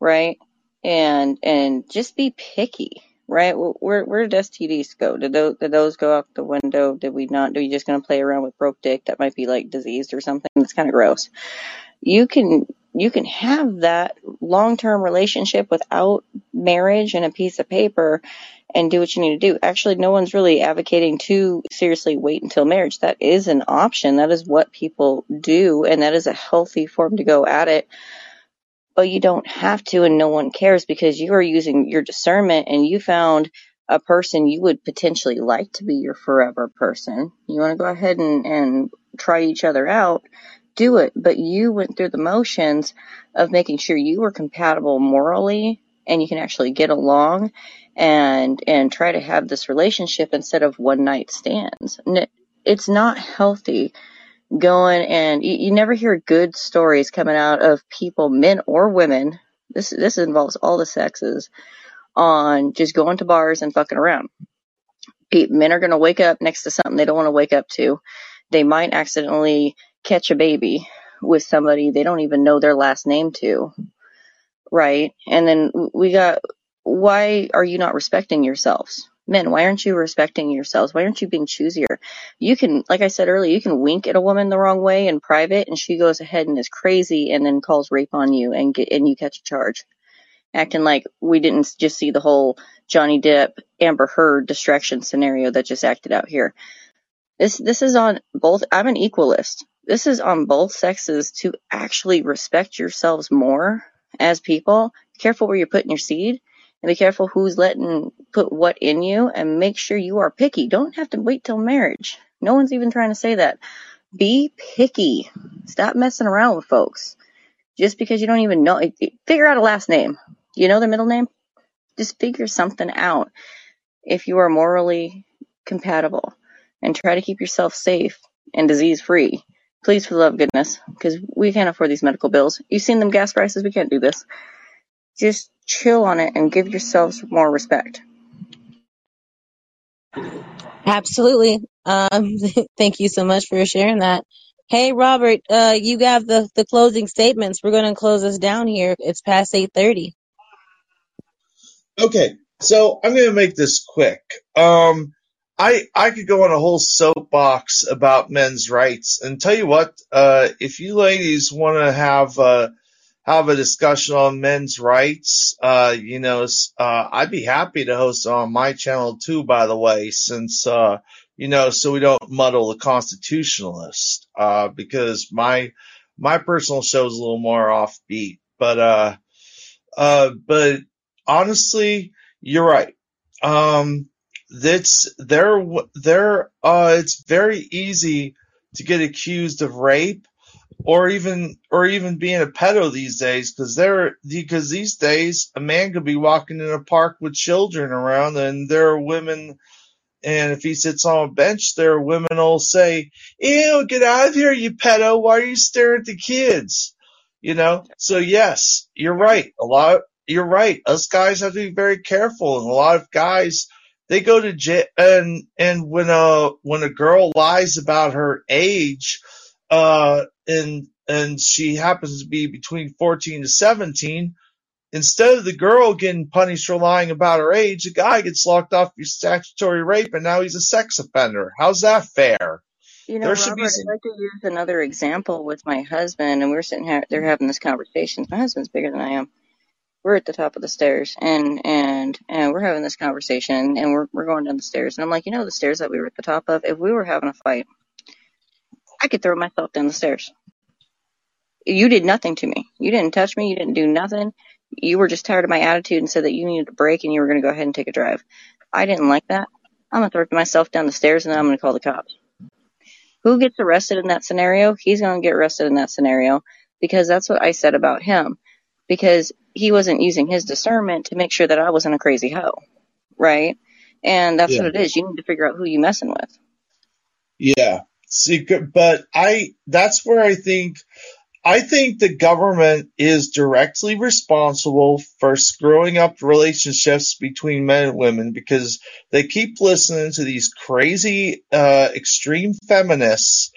right? And and just be picky, right? Where where did S T Ds go? Did those, did those go out the window? Did we not? Are you just going to play around with broke dick that might be like diseased or something? That's kind of gross. You can you can have that long-term relationship without marriage and a piece of paper and do what you need to do. Actually, no one's really advocating to seriously wait until marriage. That is an option. That is what people do, and that is a healthy form to go at it. But you don't have to, and no one cares because you are using your discernment, and you found a person you would potentially like to be your forever person. You want to go ahead and, and try each other out, do it. But you went through the motions of making sure you were compatible morally and you can actually get along and and try to have this relationship instead of one night stands. It's not healthy going, and you, you never hear good stories coming out of people, men or women. This this involves all the sexes, on just going to bars and fucking around. Men are going to wake up next to something they don't want to wake up to. They might accidentally catch a baby with somebody they don't even know their last name to. Right? And then we got, why are you not respecting yourselves? men, why aren't you respecting yourselves? Why aren't you being choosier? You can, like I said earlier, you can wink at a woman the wrong way in private, and she goes ahead and is crazy and then calls rape on you and get, and you catch a charge. Acting like we didn't just see the whole Johnny Depp, Amber Heard distraction scenario that just acted out here. This, this is on both. I'm an equalist. This is on both sexes to actually respect yourselves more as people. Be careful where you're putting your seed, and be careful who's letting put what in you, and make sure you are picky. Don't have to wait till marriage. No one's even trying to say that. Be picky. Stop messing around with folks. Just because you don't even know, figure out a last name. You know their middle name? Just figure something out if you are morally compatible. And try to keep yourself safe and disease-free. Please, for the love of goodness, because we can't afford these medical bills. You've seen them gas prices. We can't do this. Just chill on it and give yourselves more respect. Absolutely. Um, thank you so much for sharing that. Hey, Robert, uh, you got the, the closing statements. We're going to close us down here. It's past eight thirty. Okay, so I'm going to make this quick. Um... I, I could go on a whole soapbox about men's rights, and tell you what, uh, if you ladies want to have uh, have a discussion on men's rights, uh, you know, uh, I'd be happy to host it on my channel too. By the way, since uh, you know, so we don't muddle the constitutionalists, uh, because my my personal show is a little more offbeat, but uh, uh, but honestly, you're right. Um. That's there, there, uh, it's very easy to get accused of rape or even, or even being a pedo these days. Cause there, because these days a man could be walking in a park with children around, and there are women. And if he sits on a bench, there are women will say, ew, get out of here, you pedo. Why are you staring at the kids? You know? So yes, you're right. A lot, of, you're right. Us guys have to be very careful. And a lot of guys, they go to jail, and and when a when a girl lies about her age, uh, and and she happens to be between fourteen to seventeen, instead of the girl getting punished for lying about her age, the guy gets locked off for statutory rape, and now he's a sex offender. How's that fair? You know, there should Robert, be some- I'd like to use another example with my husband, and we're sitting here, they're having this conversation. My husband's bigger than I am. We're at the top of the stairs, and, and, and we're having this conversation, and we're we're going down the stairs. And I'm like, you know, the stairs that we were at the top of, if we were having a fight, I could throw myself down the stairs. You did nothing to me. You didn't touch me. You didn't do nothing. You were just tired of my attitude and said that you needed a break, and you were going to go ahead and take a drive. I didn't like that. I'm going to throw myself down the stairs, and then I'm going to call the cops. Who gets arrested in that scenario? He's going to get arrested in that scenario, because that's what I said about him. Because he wasn't using his discernment to make sure that I wasn't a crazy hoe, right? And that's yeah. what it is. You need to figure out who you're messing with. Yeah. See, but I that's where I think I think the government is directly responsible for screwing up relationships between men and women, because they keep listening to these crazy uh, extreme feminists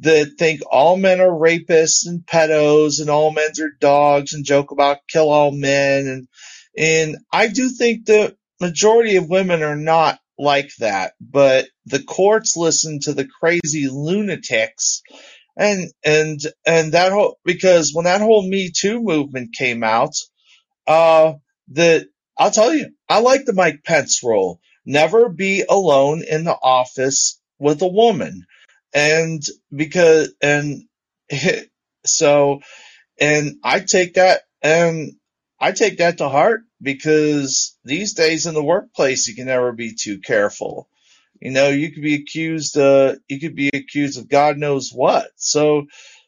that think all men are rapists and pedos and all men are dogs and joke about kill all men. And, and I do think the majority of women are not like that, but the courts listen to the crazy lunatics. And, and, and that whole, because when that whole Me Too movement came out, uh, that I'll tell you, I like the Mike Pence role. Never be alone in the office with a woman. And because, and so, and I take that, and I take that to heart, because these days in the workplace, you can never be too careful. You know, you could be accused, uh, you could be accused of God knows what. So,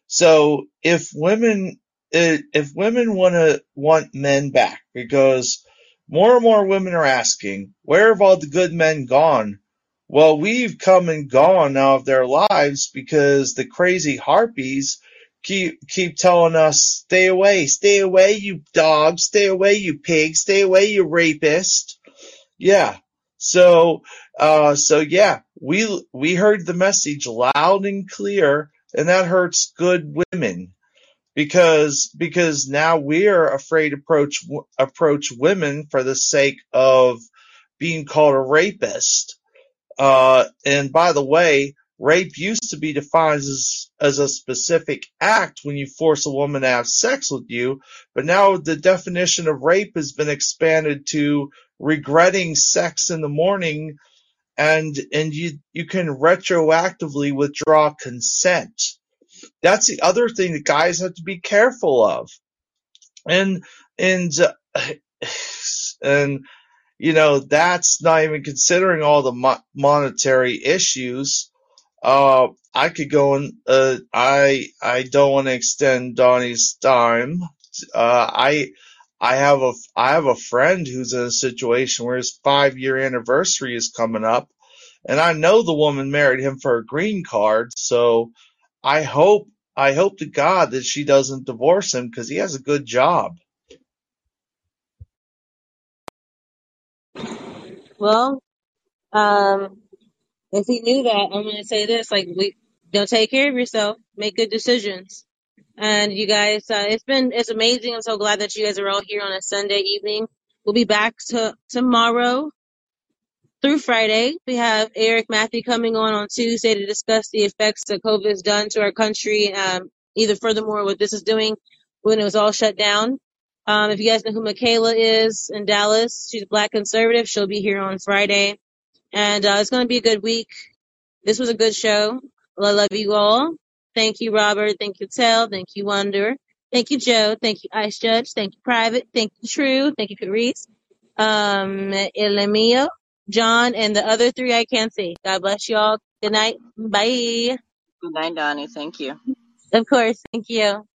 so if women, if women want to want men back, because more and more women are asking, where have all the good men gone? Well, we've come and gone out of their lives, because the crazy harpies keep keep telling us, stay away, stay away, you dog, stay away, you pig, stay away, you rapist. Yeah. So, uh, so yeah, we, we heard the message loud and clear, and that hurts good women, because, because now we're afraid to approach, approach women for the sake of being called a rapist. Uh, and by the way, rape used to be defined as, as a specific act when you force a woman to have sex with you, but now the definition of rape has been expanded to regretting sex in the morning, and and you, you can retroactively withdraw consent. That's the other thing that guys have to be careful of. And, and, and, you know, that's not even considering all the mo- monetary issues. Uh, I could go and, uh, I, I don't want to extend Donnie's time. Uh, I, I have a, I have a friend who's in a situation where his five year anniversary is coming up, and I know the woman married him for a green card. So I hope, I hope to God that she doesn't divorce him, because he has a good job. Well, um, if he knew that, I'm going to say this, like, we, don't take care of yourself, make good decisions. And you guys, uh, it's been, it's amazing. I'm so glad that you guys are all here on a Sunday evening. We'll be back to tomorrow through Friday. We have Eric Matthew coming on on Tuesday to discuss the effects that COVID has done to our country, um, either furthermore what this is doing when it was all shut down. Um, if you guys know who Michaela is in Dallas, she's a black conservative. She'll be here on Friday. And uh, it's going to be a good week. This was a good show. I love you all. Thank you, Robert. Thank you, Tell. Thank you, Wonder. Thank you, Joe. Thank you, Ice Judge. Thank you, Private. Thank you, True. Thank you, Catrice. Um, Elamio, John, and the other three I can't see. God bless you all. Good night. Bye. Good night, Donnie. Thank you. Of course. Thank you.